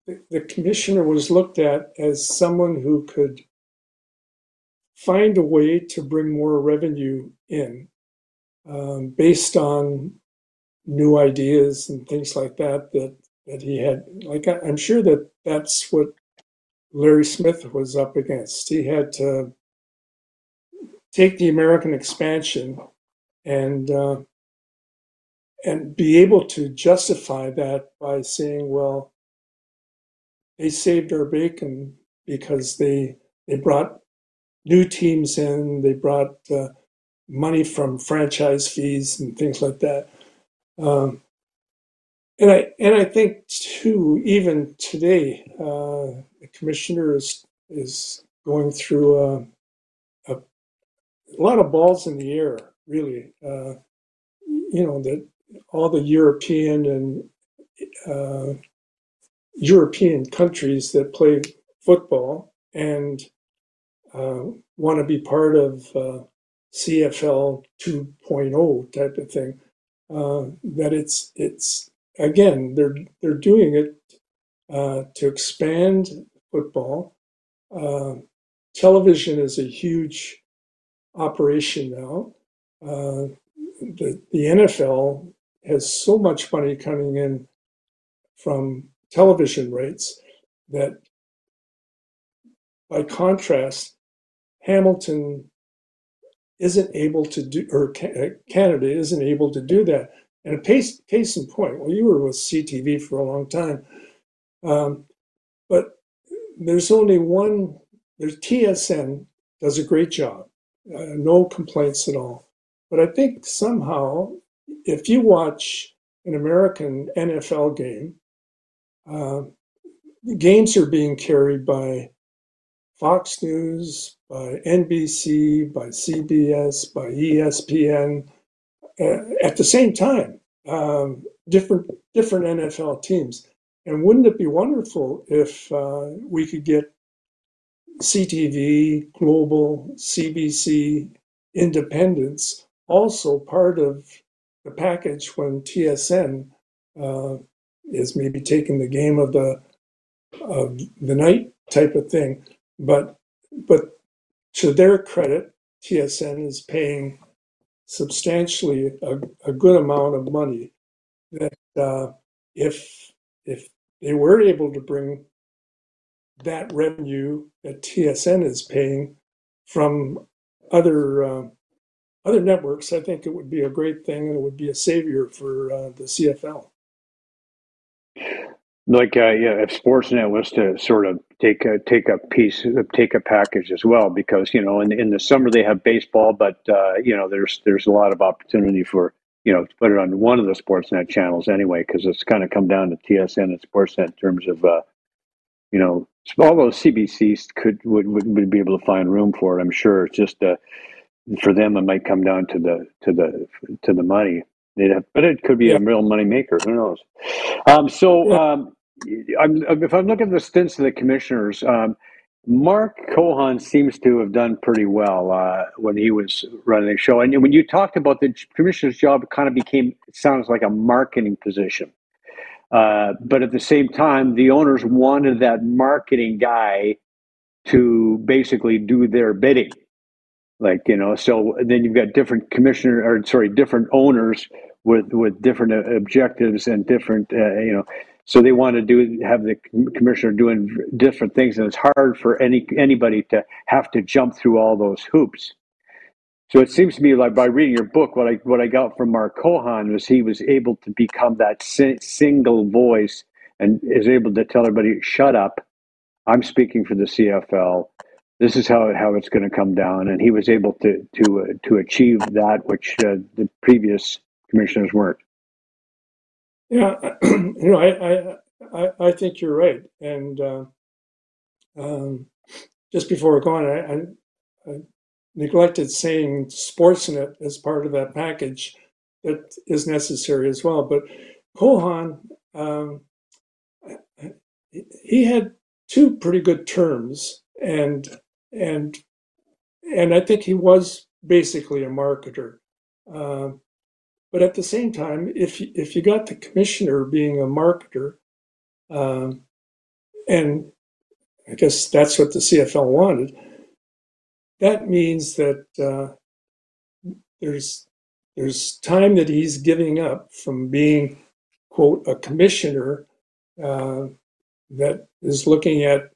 the, the commissioner was looked at as someone who could find a way to bring more revenue in um, based on new ideas and things like that, that, that he had. Like, I, I'm sure that that's what Larry Smith was up against. He had to take the American expansion and uh, and be able to justify that by saying, well, they saved our bacon because they they brought new teams in, they brought uh, money from franchise fees and things like that. Um, and I and I think too, even today, uh, the commissioner is is going through a, a, a lot of balls in the air, really. Uh, you know, that all the European and uh, European countries that play football and uh, want to be part of uh, C F L two point oh type of thing. Uh, that it's it's again they're they're doing it uh, to expand football. Uh, television is a huge operation now. Uh, the the N F L has so much money coming in from television rights that, by contrast, Hamilton isn't able to do, or Canada isn't able to do that. And a case, case in point, well, you were with C T V for a long time, um, but there's only one, there's T S N does a great job, uh, no complaints at all. But I think somehow, if you watch an American N F L game, uh, the games are being carried by Fox News, by N B C, by C B S, by E S P N, uh, at the same time, um, different different N F L teams. And wouldn't it be wonderful if uh, we could get C T V, Global, C B C, Independence, also part of the package when T S N uh, is maybe taking the game of the, of the night type of thing. But but to their credit, T S N is paying substantially a, a good amount of money. That uh, if if they were able to bring that revenue that T S N is paying from other uh, other networks, I think it would be a great thing, and it would be a savior for uh, the C F L. Like uh, yeah, if Sportsnet was to sort of take a take a piece, take a package as well, because you know, in in the summer they have baseball, but uh, you know, there's there's a lot of opportunity for you know to put it on one of the Sportsnet channels anyway, because it's kind of come down to T S N and Sportsnet in terms of uh, you know, although C B C could would, would would be able to find room for it, I'm sure. It's just uh, for them, it might come down to the to the to the money. Have, but it could be yeah. a real money maker. Who knows? Um, so, um, I'm, if I'm looking at the stints of the commissioners, um, Mark Cohon seems to have done pretty well uh, when he was running the show. And when you talked about the commissioner's job, it kind of became, it sounds like a marketing position. Uh, but at the same time, the owners wanted that marketing guy to basically do their bidding. Like, you know, so then you've got different commissioner or sorry, different owners with, with different objectives and different, uh, you know, so they want to do have the commissioner doing different things. And it's hard for any anybody to have to jump through all those hoops. So it seems to me like by reading your book, what I what I got from Mark Cohon was he was able to become that si- single voice and is able to tell everybody, shut up, I'm speaking for the C F L. This is how how it's going to come down, and he was able to to uh, to achieve that which uh, the previous commissioners weren't. Yeah, you know, I I I, I think you're right, and uh, um, just before we're gone, I, I, I neglected saying Sportsnet as part of that package that is necessary as well. But Cohon, um, he had two pretty good terms, and. And and I think he was basically a marketer, uh, but at the same time, if if you got the commissioner being a marketer, Um, and I guess that's what the C F L wanted. That means that uh, there's there's time that he's giving up from being, quote, a commissioner uh, that is looking at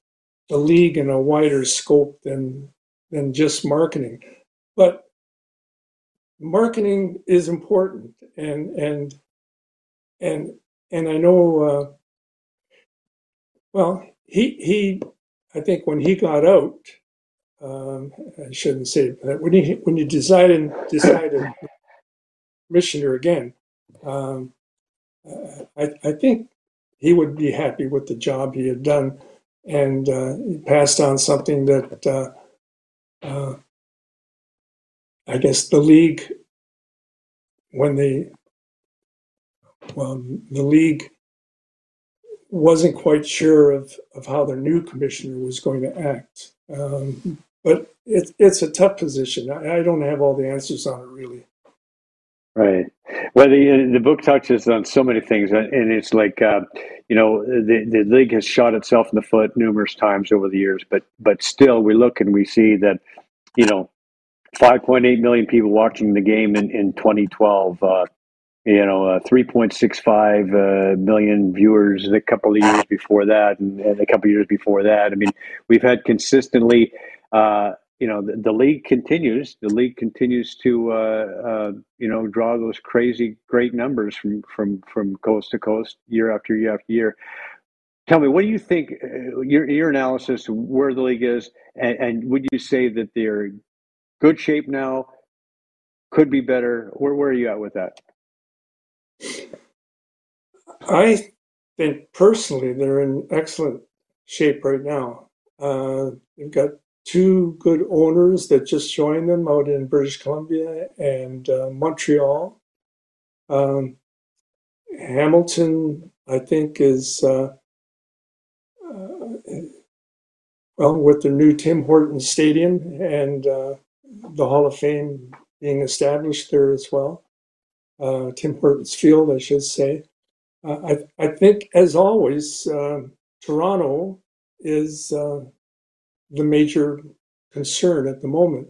the league in a wider scope than than just marketing. But marketing is important, and and and and I know. Uh, well, he he, I think when he got out. Um, I shouldn't say that. When you when you decide and decide a commissioner again, um, uh, I, I think he would be happy with the job he had done, and uh, he passed on something that uh, uh, I guess the league, when they, well, the league wasn't quite sure of of how their new commissioner was going to act. Um, but it, it's a tough position. I, I don't have all the answers on it, really. Right. Well, the the book touches on so many things, and it's like, uh, you know, the, the league has shot itself in the foot numerous times over the years, but but still we look and we see that, you know, five point eight million people watching the game in, in twenty twelve, uh, you know, uh, three point six five uh, million viewers a couple of years before that, and, and a couple of years before that. I mean, we've had consistently, uh, you know, the, the league continues. The league continues to, uh, uh, you know, draw those crazy, great numbers from, from, from coast to coast, year after year after year. Tell me, what do you think, uh, your, your analysis, where the league is, and, and would you say that they're in good shape now, could be better? Where, where are you at with that? I think personally they're in excellent shape right now. Uh, they've got two good owners that just joined them out in British Columbia and uh, Montreal. Um, Hamilton, I think, is, uh, uh, well, with the new Tim Hortons Stadium and uh, the Hall of Fame being established there as well. Uh, Tim Hortons Field, I should say. Uh, I, I think, as always, uh, Toronto is uh, the major concern at the moment.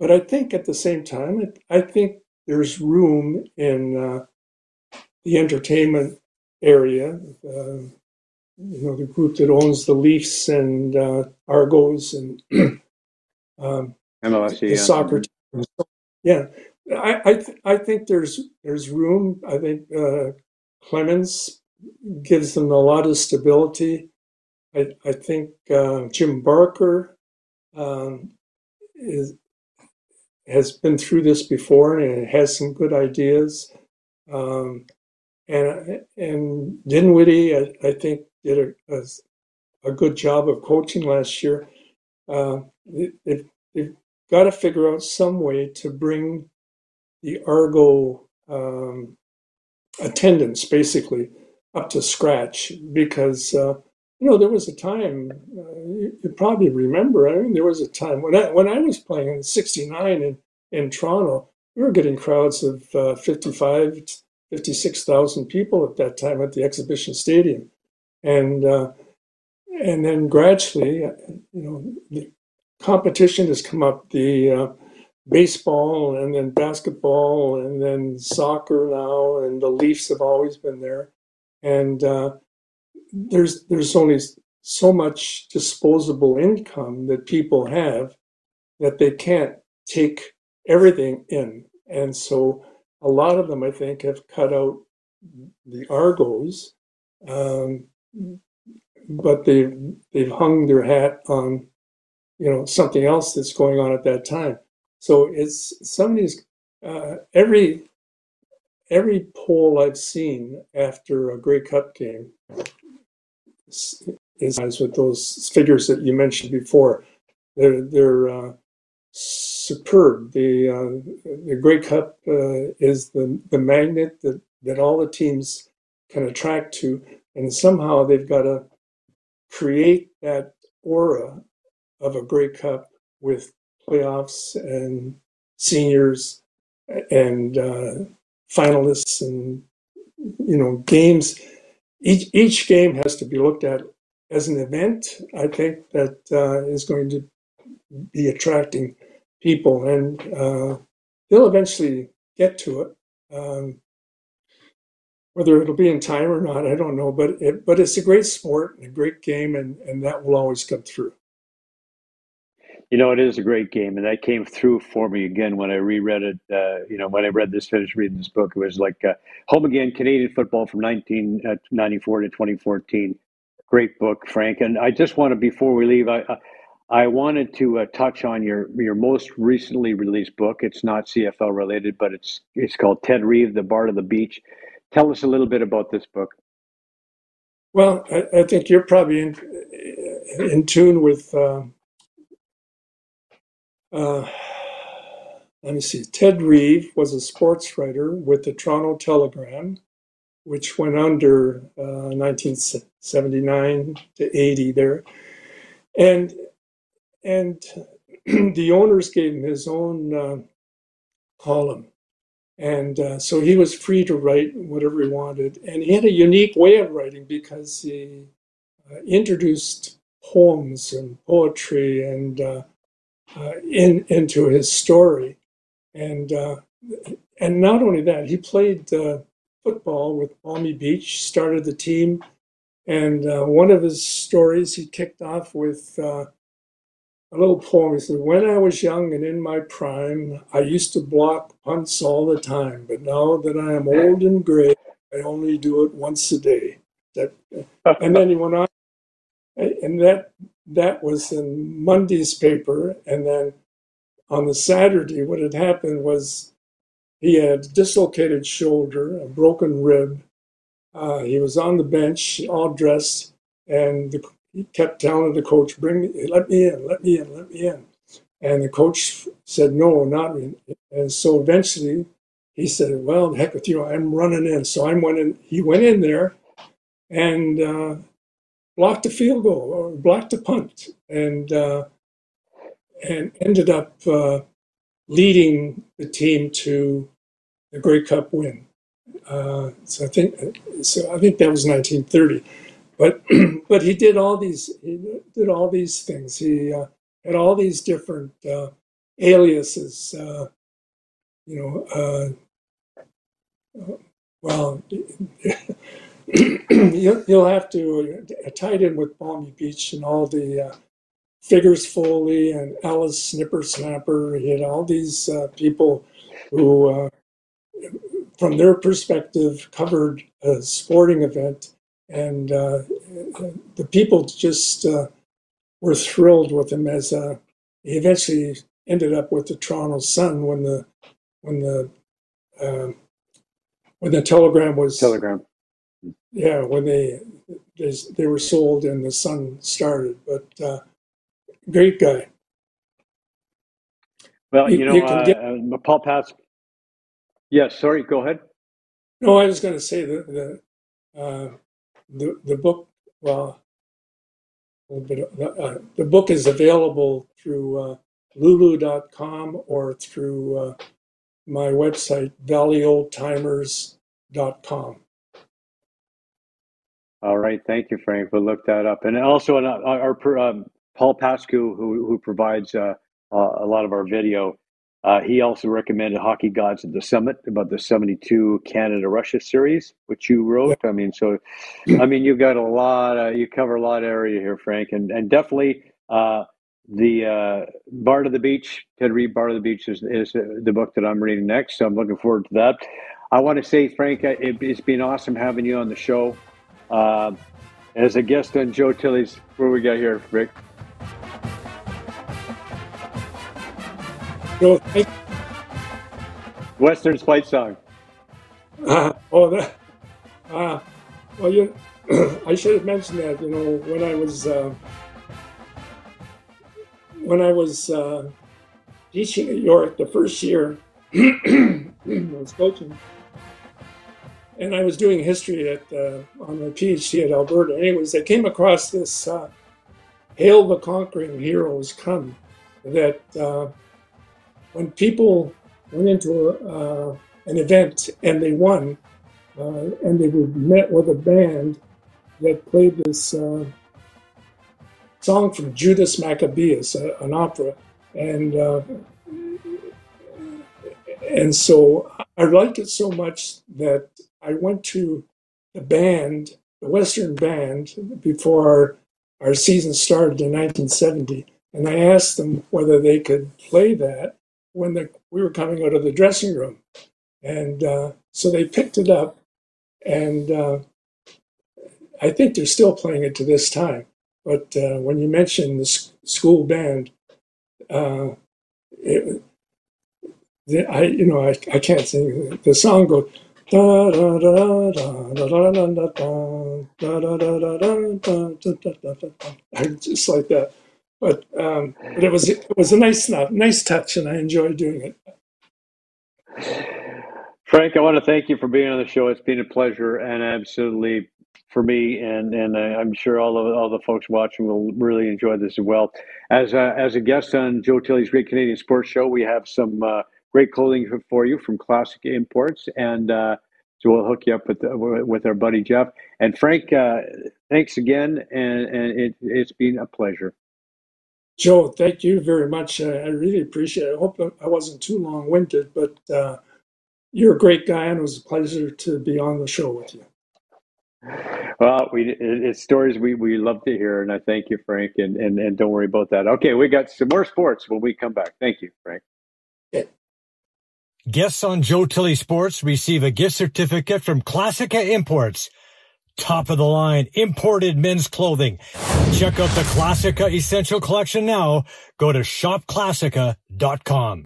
But I think at the same time, I think there's room in uh, the entertainment area. Uh, you know, the group that owns the Leafs and uh, Argos and um, M L S, the yeah. soccer team. Yeah. I I, th- I think there's there's room. I think uh, Clemens gives them a lot of stability. I I think uh, Jim Barker um, is has been through this before and has some good ideas. Um, and and Dinwiddie I, I think did a, a a good job of coaching last year. Uh, they've, they've got to figure out some way to bring the Argo um, attendance basically up to scratch, because uh, you know there was a time uh, you, you probably remember. I mean, there was a time when I when I was playing in sixty-nine in, in Toronto, we were getting crowds of uh, fifty-five, fifty-six thousand people at that time at the Exhibition Stadium, and uh, and then gradually, you know, the competition has come up. The uh, baseball and then basketball and then soccer now, and the Leafs have always been there, and uh, there's there's only so much disposable income that people have that they can't take everything in, and so a lot of them I think have cut out the Argos, um, but they they've hung their hat on, you know, something else that's going on at that time. So it's some of these, uh, every, every poll I've seen after a Grey Cup game is, is with those figures that you mentioned before. They're, they're uh, superb. The, uh, the Grey Cup uh, is the, the magnet that, that all the teams can attract to, and somehow they've got to create that aura of a Grey Cup with playoffs and seniors and uh, finalists and, you know, games. each each game has to be looked at as an event, I think, that uh, is going to be attracting people, and uh, they'll eventually get to it. Um, whether it'll be in time or not, I don't know, but it, but it's a great sport and a great game, and, and that will always come through. You know, it is a great game, and that came through for me again when I reread it. Uh, you know, when I read this, finished reading this book, it was like uh, Home Again, Canadian Football from nineteen ninety-four to twenty fourteen. Great book, Frank. And I just want to, before we leave, I I wanted to uh, touch on your your most recently released book. It's not C F L related, but it's it's called Ted Reeve, The Bard of the Beach. Tell us a little bit about this book. Well, I, I think you're probably in in tune with. Uh... Uh, let me see. Ted Reeve was a sports writer with the Toronto Telegram, which went under uh, nineteen seventy-nine to eighty there, and and the owners gave him his own uh, column, and uh, so he was free to write whatever he wanted, and he had a unique way of writing because he uh, introduced poems and poetry and. Uh, Uh, in into his story, and uh, and not only that, he played uh, football with Palmy Beach, started the team, and uh, one of his stories he kicked off with uh, a little poem. He said, "When I was young and in my prime, I used to block punts all the time, but now that I am old and gray, I only do it once a day." That, and then he went on, and that. That was in Monday's paper, and then on the Saturday, what had happened was he had a dislocated shoulder, a broken rib. Uh, he was on the bench, all dressed, and the, he kept telling the coach, "Bring me, let me in, let me in, let me in." And the coach said, "No, not me." And so eventually, he said, "Well, heck with you, I'm running in." So I went in. He went in there, and. Uh, blocked a field goal or blocked a punt, and uh, and ended up uh, leading the team to the Grey Cup win. Uh, so I think so. I think that was nineteen thirty. But but he did all these he did all these things. He uh, had all these different uh, aliases. Uh, you know, uh, well. you'll, you'll have to uh, tie it in with Palmy Beach and all the uh, Figures Foley and Alice Snipper Snapper. He had all these uh, people who, uh, from their perspective, covered a sporting event, and uh, the people just uh, were thrilled with him. As uh, he eventually ended up with the Toronto Sun when the when the uh, when the Telegram was Telegram. Yeah, when they, they they were sold and the Sun started, but uh, great guy. Well, you, you know, you can uh, get... uh, Paul Pass. Yeah, sorry, go ahead. No, I was going to say the the, uh, the the book. Well, a little bit. Of, uh, the book is available through uh, lulu dot com or through uh, my website valley old timers dot com. All right, thank you, Frank. We'll look that up. And also, uh, our, our um, Paul Pascu, who who provides uh, uh, a lot of our video, uh, he also recommended Hockey Gods at the Summit about the seventy-two Canada-Russia series, which you wrote. I mean, so, I mean, you've got a lot. Uh, you cover a lot of area here, Frank, and and definitely uh, the uh, Bard of the Beach, Ted Reeve, Bard of the Beach is is the book that I'm reading next. So I'm looking forward to that. I want to say, Frank, it, it's been awesome having you on the show. Uh, as a guest on Joe Tilly's, what we got here, Rick? Joe, thank you. Western's fight song. Uh, oh, that. Uh, well, you. I should have mentioned that. You know, when I was uh, when I was uh, teaching at York the first year, I was coaching. And I was doing history at uh, on my PhD at Alberta. Anyways, I came across this uh, "Hail the Conquering Heroes Come," that uh, when people went into a, uh, an event and they won, uh, and they were met with a band, they played this uh, song from Judas Maccabeus, uh, an opera, and uh, and so I liked it so much that I went to the band, the Western band, before our, our season started in nineteen seventy, and I asked them whether they could play that when the, we were coming out of the dressing room. And uh, so they picked it up, and uh, I think they're still playing it to this time. But uh, when you mention the sc- school band, uh, it, the, I you know I, I can't sing. The song goes da da da da da da da da da da da da da da, just like that. But um, but it was it was a nice nice touch, and I enjoyed doing it. Frank, I want to thank you for being on the show. It's been a pleasure, and absolutely for me, and, and I'm sure all of all the folks watching will really enjoy this as well. As a, as a guest on Joe Tilley's Great Canadian Sports Show, we have some uh, great clothing for you from Classic Imports, and uh, so we'll hook you up with the, with our buddy Jeff. And Frank, uh, thanks again, and, and it, it's been a pleasure. Joe, thank you very much. I, I really appreciate it. I hope I wasn't too long-winded, but... Uh, You're a great guy, and it was a pleasure to be on the show with you. Well, we, it's stories we, we love to hear, and I thank you, Frank, and, and, and don't worry about that. Okay, we got some more sports when we come back. Thank you, Frank. Yeah. Guests on Joe Tilley Sports receive a gift certificate from Classica Imports. Top-of-the-line imported men's clothing. Check out the Classica Essential Collection now. Go to shop classica dot com.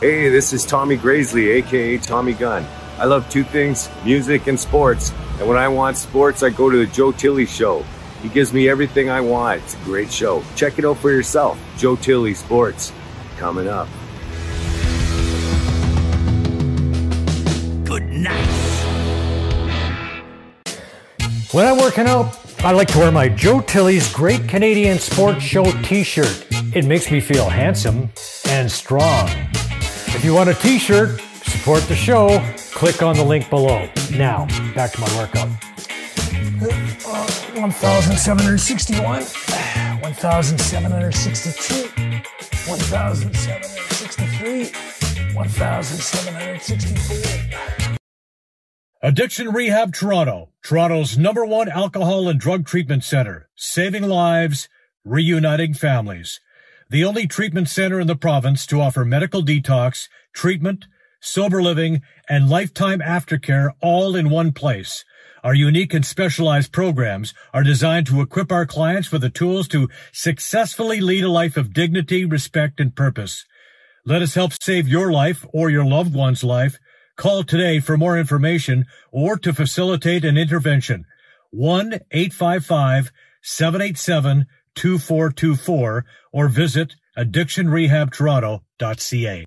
Hey, this is Tommy Graisley, a k a. Tommy Gunn. I love two things, music and sports. And when I want sports, I go to the Joe Tilley Show. He gives me everything I want. It's a great show. Check it out for yourself. Joe Tilley Sports, coming up. Good night. When I'm working out, I like to wear my Joe Tilley's Great Canadian Sports Show t-shirt. It makes me feel handsome and strong. If you want a t-shirt, support the show, click on the link below. Now, back to my workout. one thousand seven hundred sixty-one, one thousand seven hundred sixty-two, one thousand seven hundred sixty-three, one thousand seven hundred sixty-four. Addiction Rehab Toronto, Toronto's number one alcohol and drug treatment center, saving lives, reuniting families. The only treatment center in the province to offer medical detox, treatment, sober living, and lifetime aftercare all in one place. Our unique and specialized programs are designed to equip our clients with the tools to successfully lead a life of dignity, respect, and purpose. Let us help save your life or your loved one's life. Call today for more information or to facilitate an intervention. one eight five five, seven eight seven, two four two four or visit addiction rehab toronto dot c a.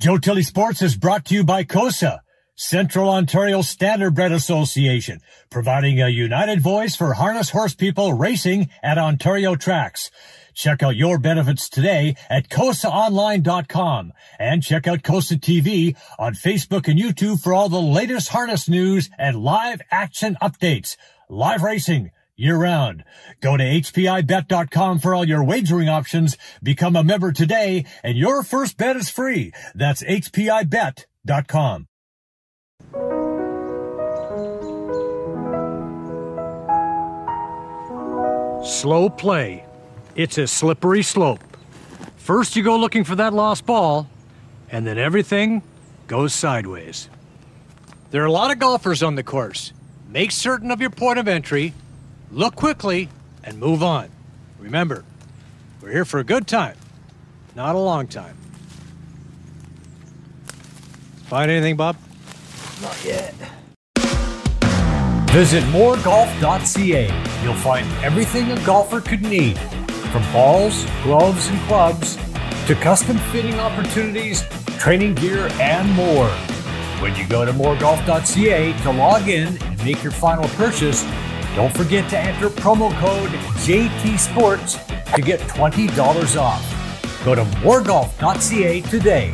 Joe Tilley Sports is brought to you by COSA, Central Ontario Standardbred Association, providing a united voice for harness horse people racing at Ontario tracks. Check out your benefits today at cosa online dot com and check out COSA T V on Facebook and YouTube for all the latest harness news and live action updates, live racing, year-round. Go to h p i bet dot com for all your wagering options. Become a member today, and your first bet is free. That's h p i bet dot com. Slow play. It's a slippery slope. First you go looking for that lost ball, and then everything goes sideways. There are a lot of golfers on the course. Make certain of your point of entry, look quickly, and move on. Remember, we're here for a good time, not a long time. Find anything, Bob? Not yet. Visit more golf dot c a. You'll find everything a golfer could need, from balls, gloves, and clubs, to custom fitting opportunities, training gear, and more. When you go to more golf dot c a to log in and make your final purchase, don't forget to enter promo code J T Sports to get twenty dollars off. Go to moregolf dot c a today.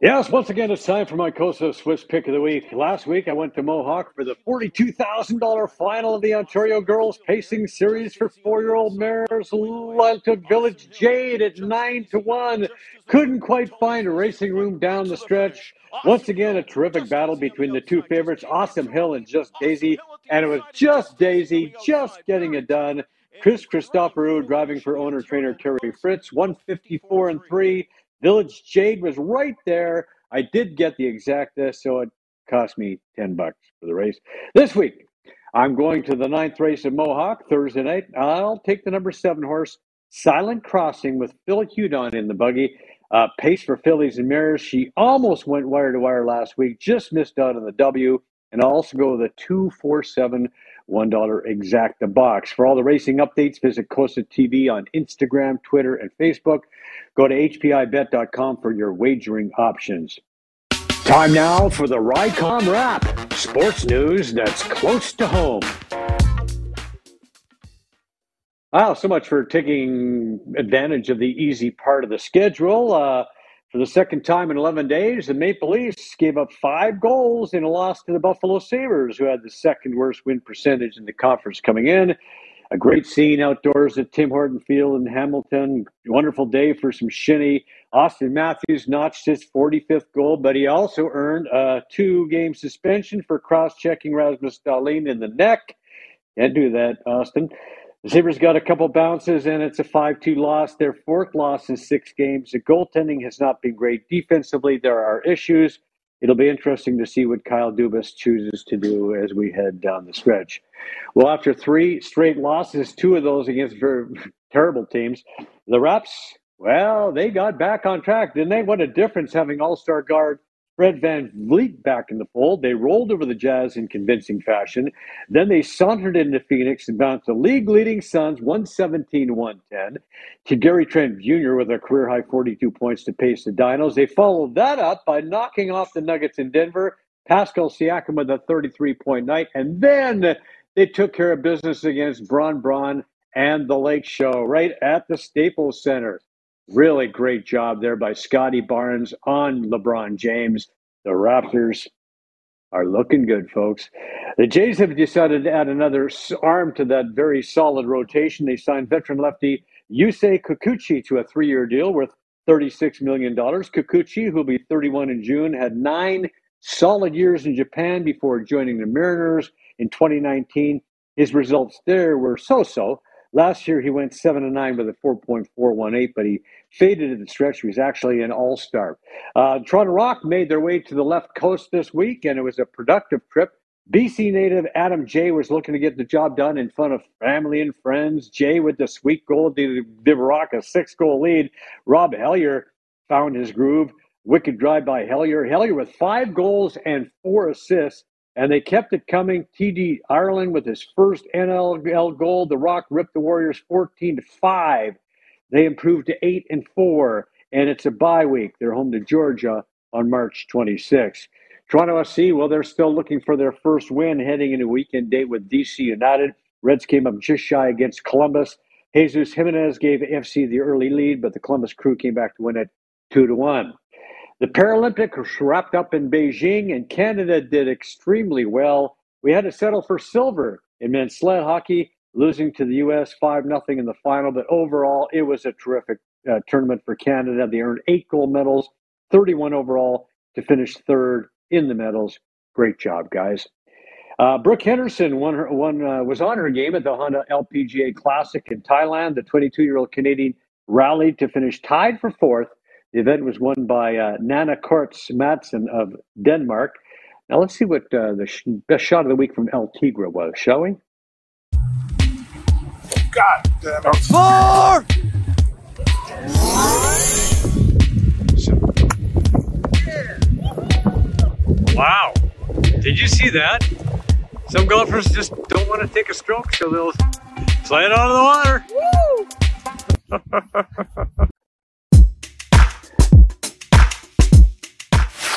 Yes, once again, it's time for my Coso Swiss Pick of the Week. Last week, I went to Mohawk for the forty-two thousand dollars final of the Ontario Girls Pacing Series for four-year-old mares. Led to Village Jade at nine to one. Couldn't quite find a racing room down the stretch. Once again, a terrific battle between the two favorites, Awesome Hill and Just Daisy. And it was Just Daisy just getting it done. Chris Christopherou driving for owner-trainer Terry Fritz, one fifty-four and three. Village Jade was right there. I did get the exacta, so it cost me ten bucks for the race. This week, I'm going to the ninth race at Mohawk, Thursday night. I'll take the number seven horse, Silent Crossing, with Phil Hudon in the buggy. Uh, pace for fillies and mares. She almost went wire to wire last week, just missed out on the W. And I'll also go with a two four seven, one dollar exacta box. For all the racing updates, visit Coso T V on Instagram, Twitter, and Facebook. Go to h p i bet dot com for your wagering options. Time now for the Rycom Wrap, sports news that's close to home. Wow, so much for taking advantage of the easy part of the schedule. Uh, For the second time in eleven days, the Maple Leafs gave up five goals in a loss to the Buffalo Sabres, who had the second worst win percentage in the conference coming in. A great scene outdoors at Tim Horton Field in Hamilton. Wonderful day for some shinny. Austin Matthews notched his forty-fifth goal, but he also earned a two-game suspension for cross-checking Rasmus Dahlin in the neck. Can't do that, Austin. The Sabres got a couple bounces, and it's a five two loss, their fourth loss in six games. The goaltending has not been great defensively. There are issues. It'll be interesting to see what Kyle Dubas chooses to do as we head down the stretch. Well, after three straight losses, two of those against very terrible teams, the Raps, well, they got back on track, didn't they? What a difference having all-star guard Fred VanVleet back in the fold. They rolled over the Jazz in convincing fashion. Then they sauntered into Phoenix and bounced the league-leading Suns, one seventeen to one ten. To Gary Trent Junior with a career-high forty-two points to pace the Dinos. They followed that up by knocking off the Nuggets in Denver. Pascal Siakam with a thirty-three point night. And then they took care of business against Bron Bron and the Lake Show right at the Staples Center. Really great job there by Scotty Barnes on LeBron James. The Raptors are looking good, folks. The Jays have decided to add another arm to that very solid rotation. They signed veteran lefty Yusei Kikuchi to a three-year deal worth thirty-six million dollars. Kikuchi, who will be thirty-one in June, had nine solid years in Japan before joining the Mariners in twenty nineteen. His results there were so-so. Last year, he went seven and nine with a four point four one eight, but he faded at the stretch. He was actually an all-star. Uh, Toronto Rock made their way to the left coast this week, and it was a productive trip. B C native Adam Jay was looking to get the job done in front of family and friends. Jay with the sweet goal to give Rock a six-goal lead. Rob Hellier found his groove. Wicked drive by Hellier. Hellier with five goals and four assists. And they kept it coming. T D Ireland with his first N L L goal. The Rock ripped the Warriors fourteen to five. They improved to eight and four. And it's a bye week. They're home to Georgia on March twenty-sixth. Toronto F C, well, they're still looking for their first win heading into a weekend date with D C United. Reds came up just shy against Columbus. Jesus Jimenez gave F C the early lead, but the Columbus Crew came back to win it two to one. The Paralympics wrapped up in Beijing, and Canada did extremely well. We had to settle for silver in men's sled hockey, losing to the U S five nothing in the final. But overall, it was a terrific uh, tournament for Canada. They earned eight gold medals, thirty-one overall, to finish third in the medals. Great job, guys. Uh, Brooke Henderson won her, won, uh, was on her game at the Honda L P G A Classic in Thailand. The twenty-two-year-old Canadian rallied to finish tied for fourth. The event was won by uh, Nanna Kortz Madsen of Denmark. Now let's see what uh, the sh- best shot of the week from El Tigre was, shall we? God damn it. Four! Wow. Did you see that? Some golfers just don't want to take a stroke, so they'll slide out of the water. Woo!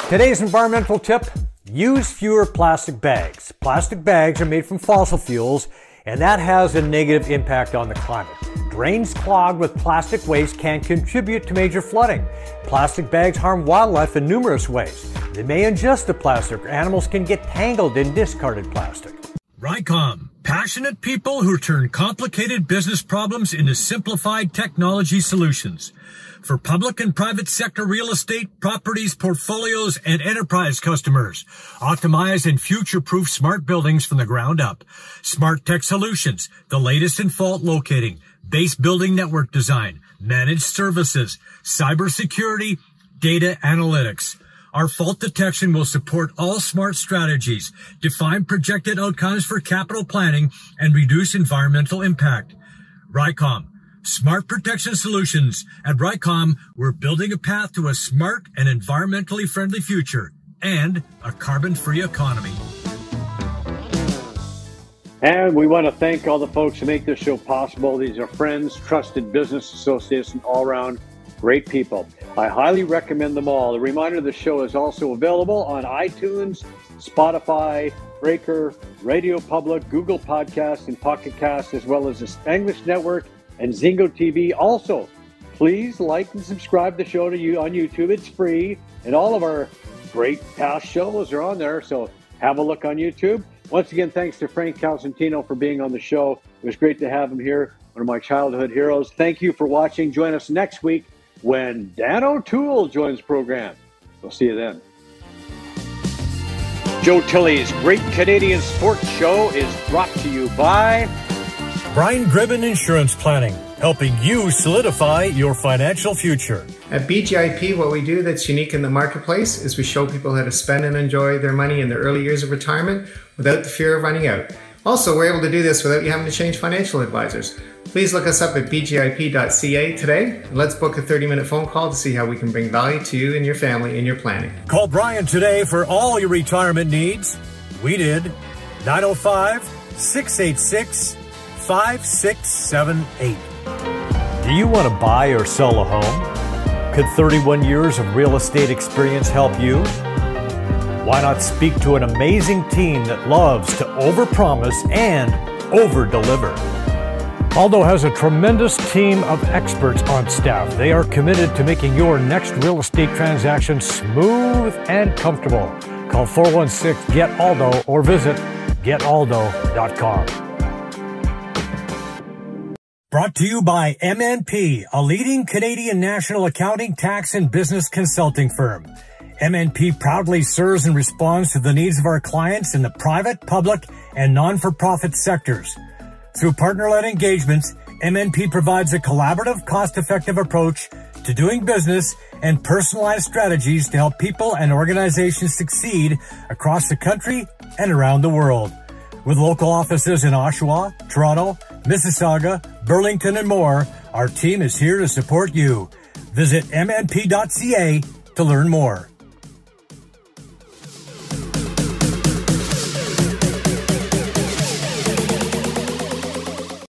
Today's environmental tip, use fewer plastic bags. Plastic bags are made from fossil fuels, and that has a negative impact on the climate. Drains clogged with plastic waste can contribute to major flooding. Plastic bags harm wildlife in numerous ways. They may ingest the plastic, or animals can get tangled in discarded plastic. Rycom, passionate people who turn complicated business problems into simplified technology solutions. For public and private sector real estate, properties, portfolios, and enterprise customers. Optimize and future-proof smart buildings from the ground up. Smart tech solutions, the latest in fault locating, base building network design, managed services, cybersecurity, data analytics. Our fault detection will support all smart strategies, define projected outcomes for capital planning, and reduce environmental impact. Rycom, smart protection solutions. At Rycom, we're building a path to a smart and environmentally friendly future and a carbon-free economy. And we want to thank all the folks who make this show possible. These are friends, trusted business associates, and all-around great people. I highly recommend them all. A reminder, the show is also available on iTunes, Spotify, Breaker, Radio Public, Google Podcasts, and Pocket Casts, as well as the Spanglish Network and Zingo T V. Also, please like and subscribe to the show to you on YouTube. It's free, and all of our great past shows are on there, so have a look on YouTube. Once again, thanks to Frank Cosentino for being on the show. It was great to have him here, one of my childhood heroes. Thank you for watching. Join us next week when Dan O'Toole joins the program. We'll see you then. Joe Tilley's Great Canadian Sports Show is brought to you by Brian Gribben Insurance Planning, helping you solidify your financial future. At B G I P, what we do that's unique in the marketplace is we show people how to spend and enjoy their money in their early years of retirement without the fear of running out. Also, we're able to do this without you having to change financial advisors. Please look us up at b g i p dot c a today, and let's book a thirty-minute phone call to see how we can bring value to you and your family in your planning. Call Brian today for all your retirement needs. We did. nine oh five, six eight six, five six seven eight. Do you want to buy or sell a home? Could thirty-one years of real estate experience help you? Why not speak to an amazing team that loves to overpromise and overdeliver? Aldo has a tremendous team of experts on staff. They are committed to making your next real estate transaction smooth and comfortable. Call four one six, get Aldo or visit get aldo dot com. Brought to you by M N P, a leading Canadian national accounting, tax, and business consulting firm. M N P proudly serves and responds to the needs of our clients in the private, public, and non-for-profit sectors. Through partner-led engagements, M N P provides a collaborative, cost-effective approach to doing business and personalized strategies to help people and organizations succeed across the country and around the world. With local offices in Oshawa, Toronto, Mississauga, Burlington, and more, our team is here to support you. Visit m n p dot c a to learn more.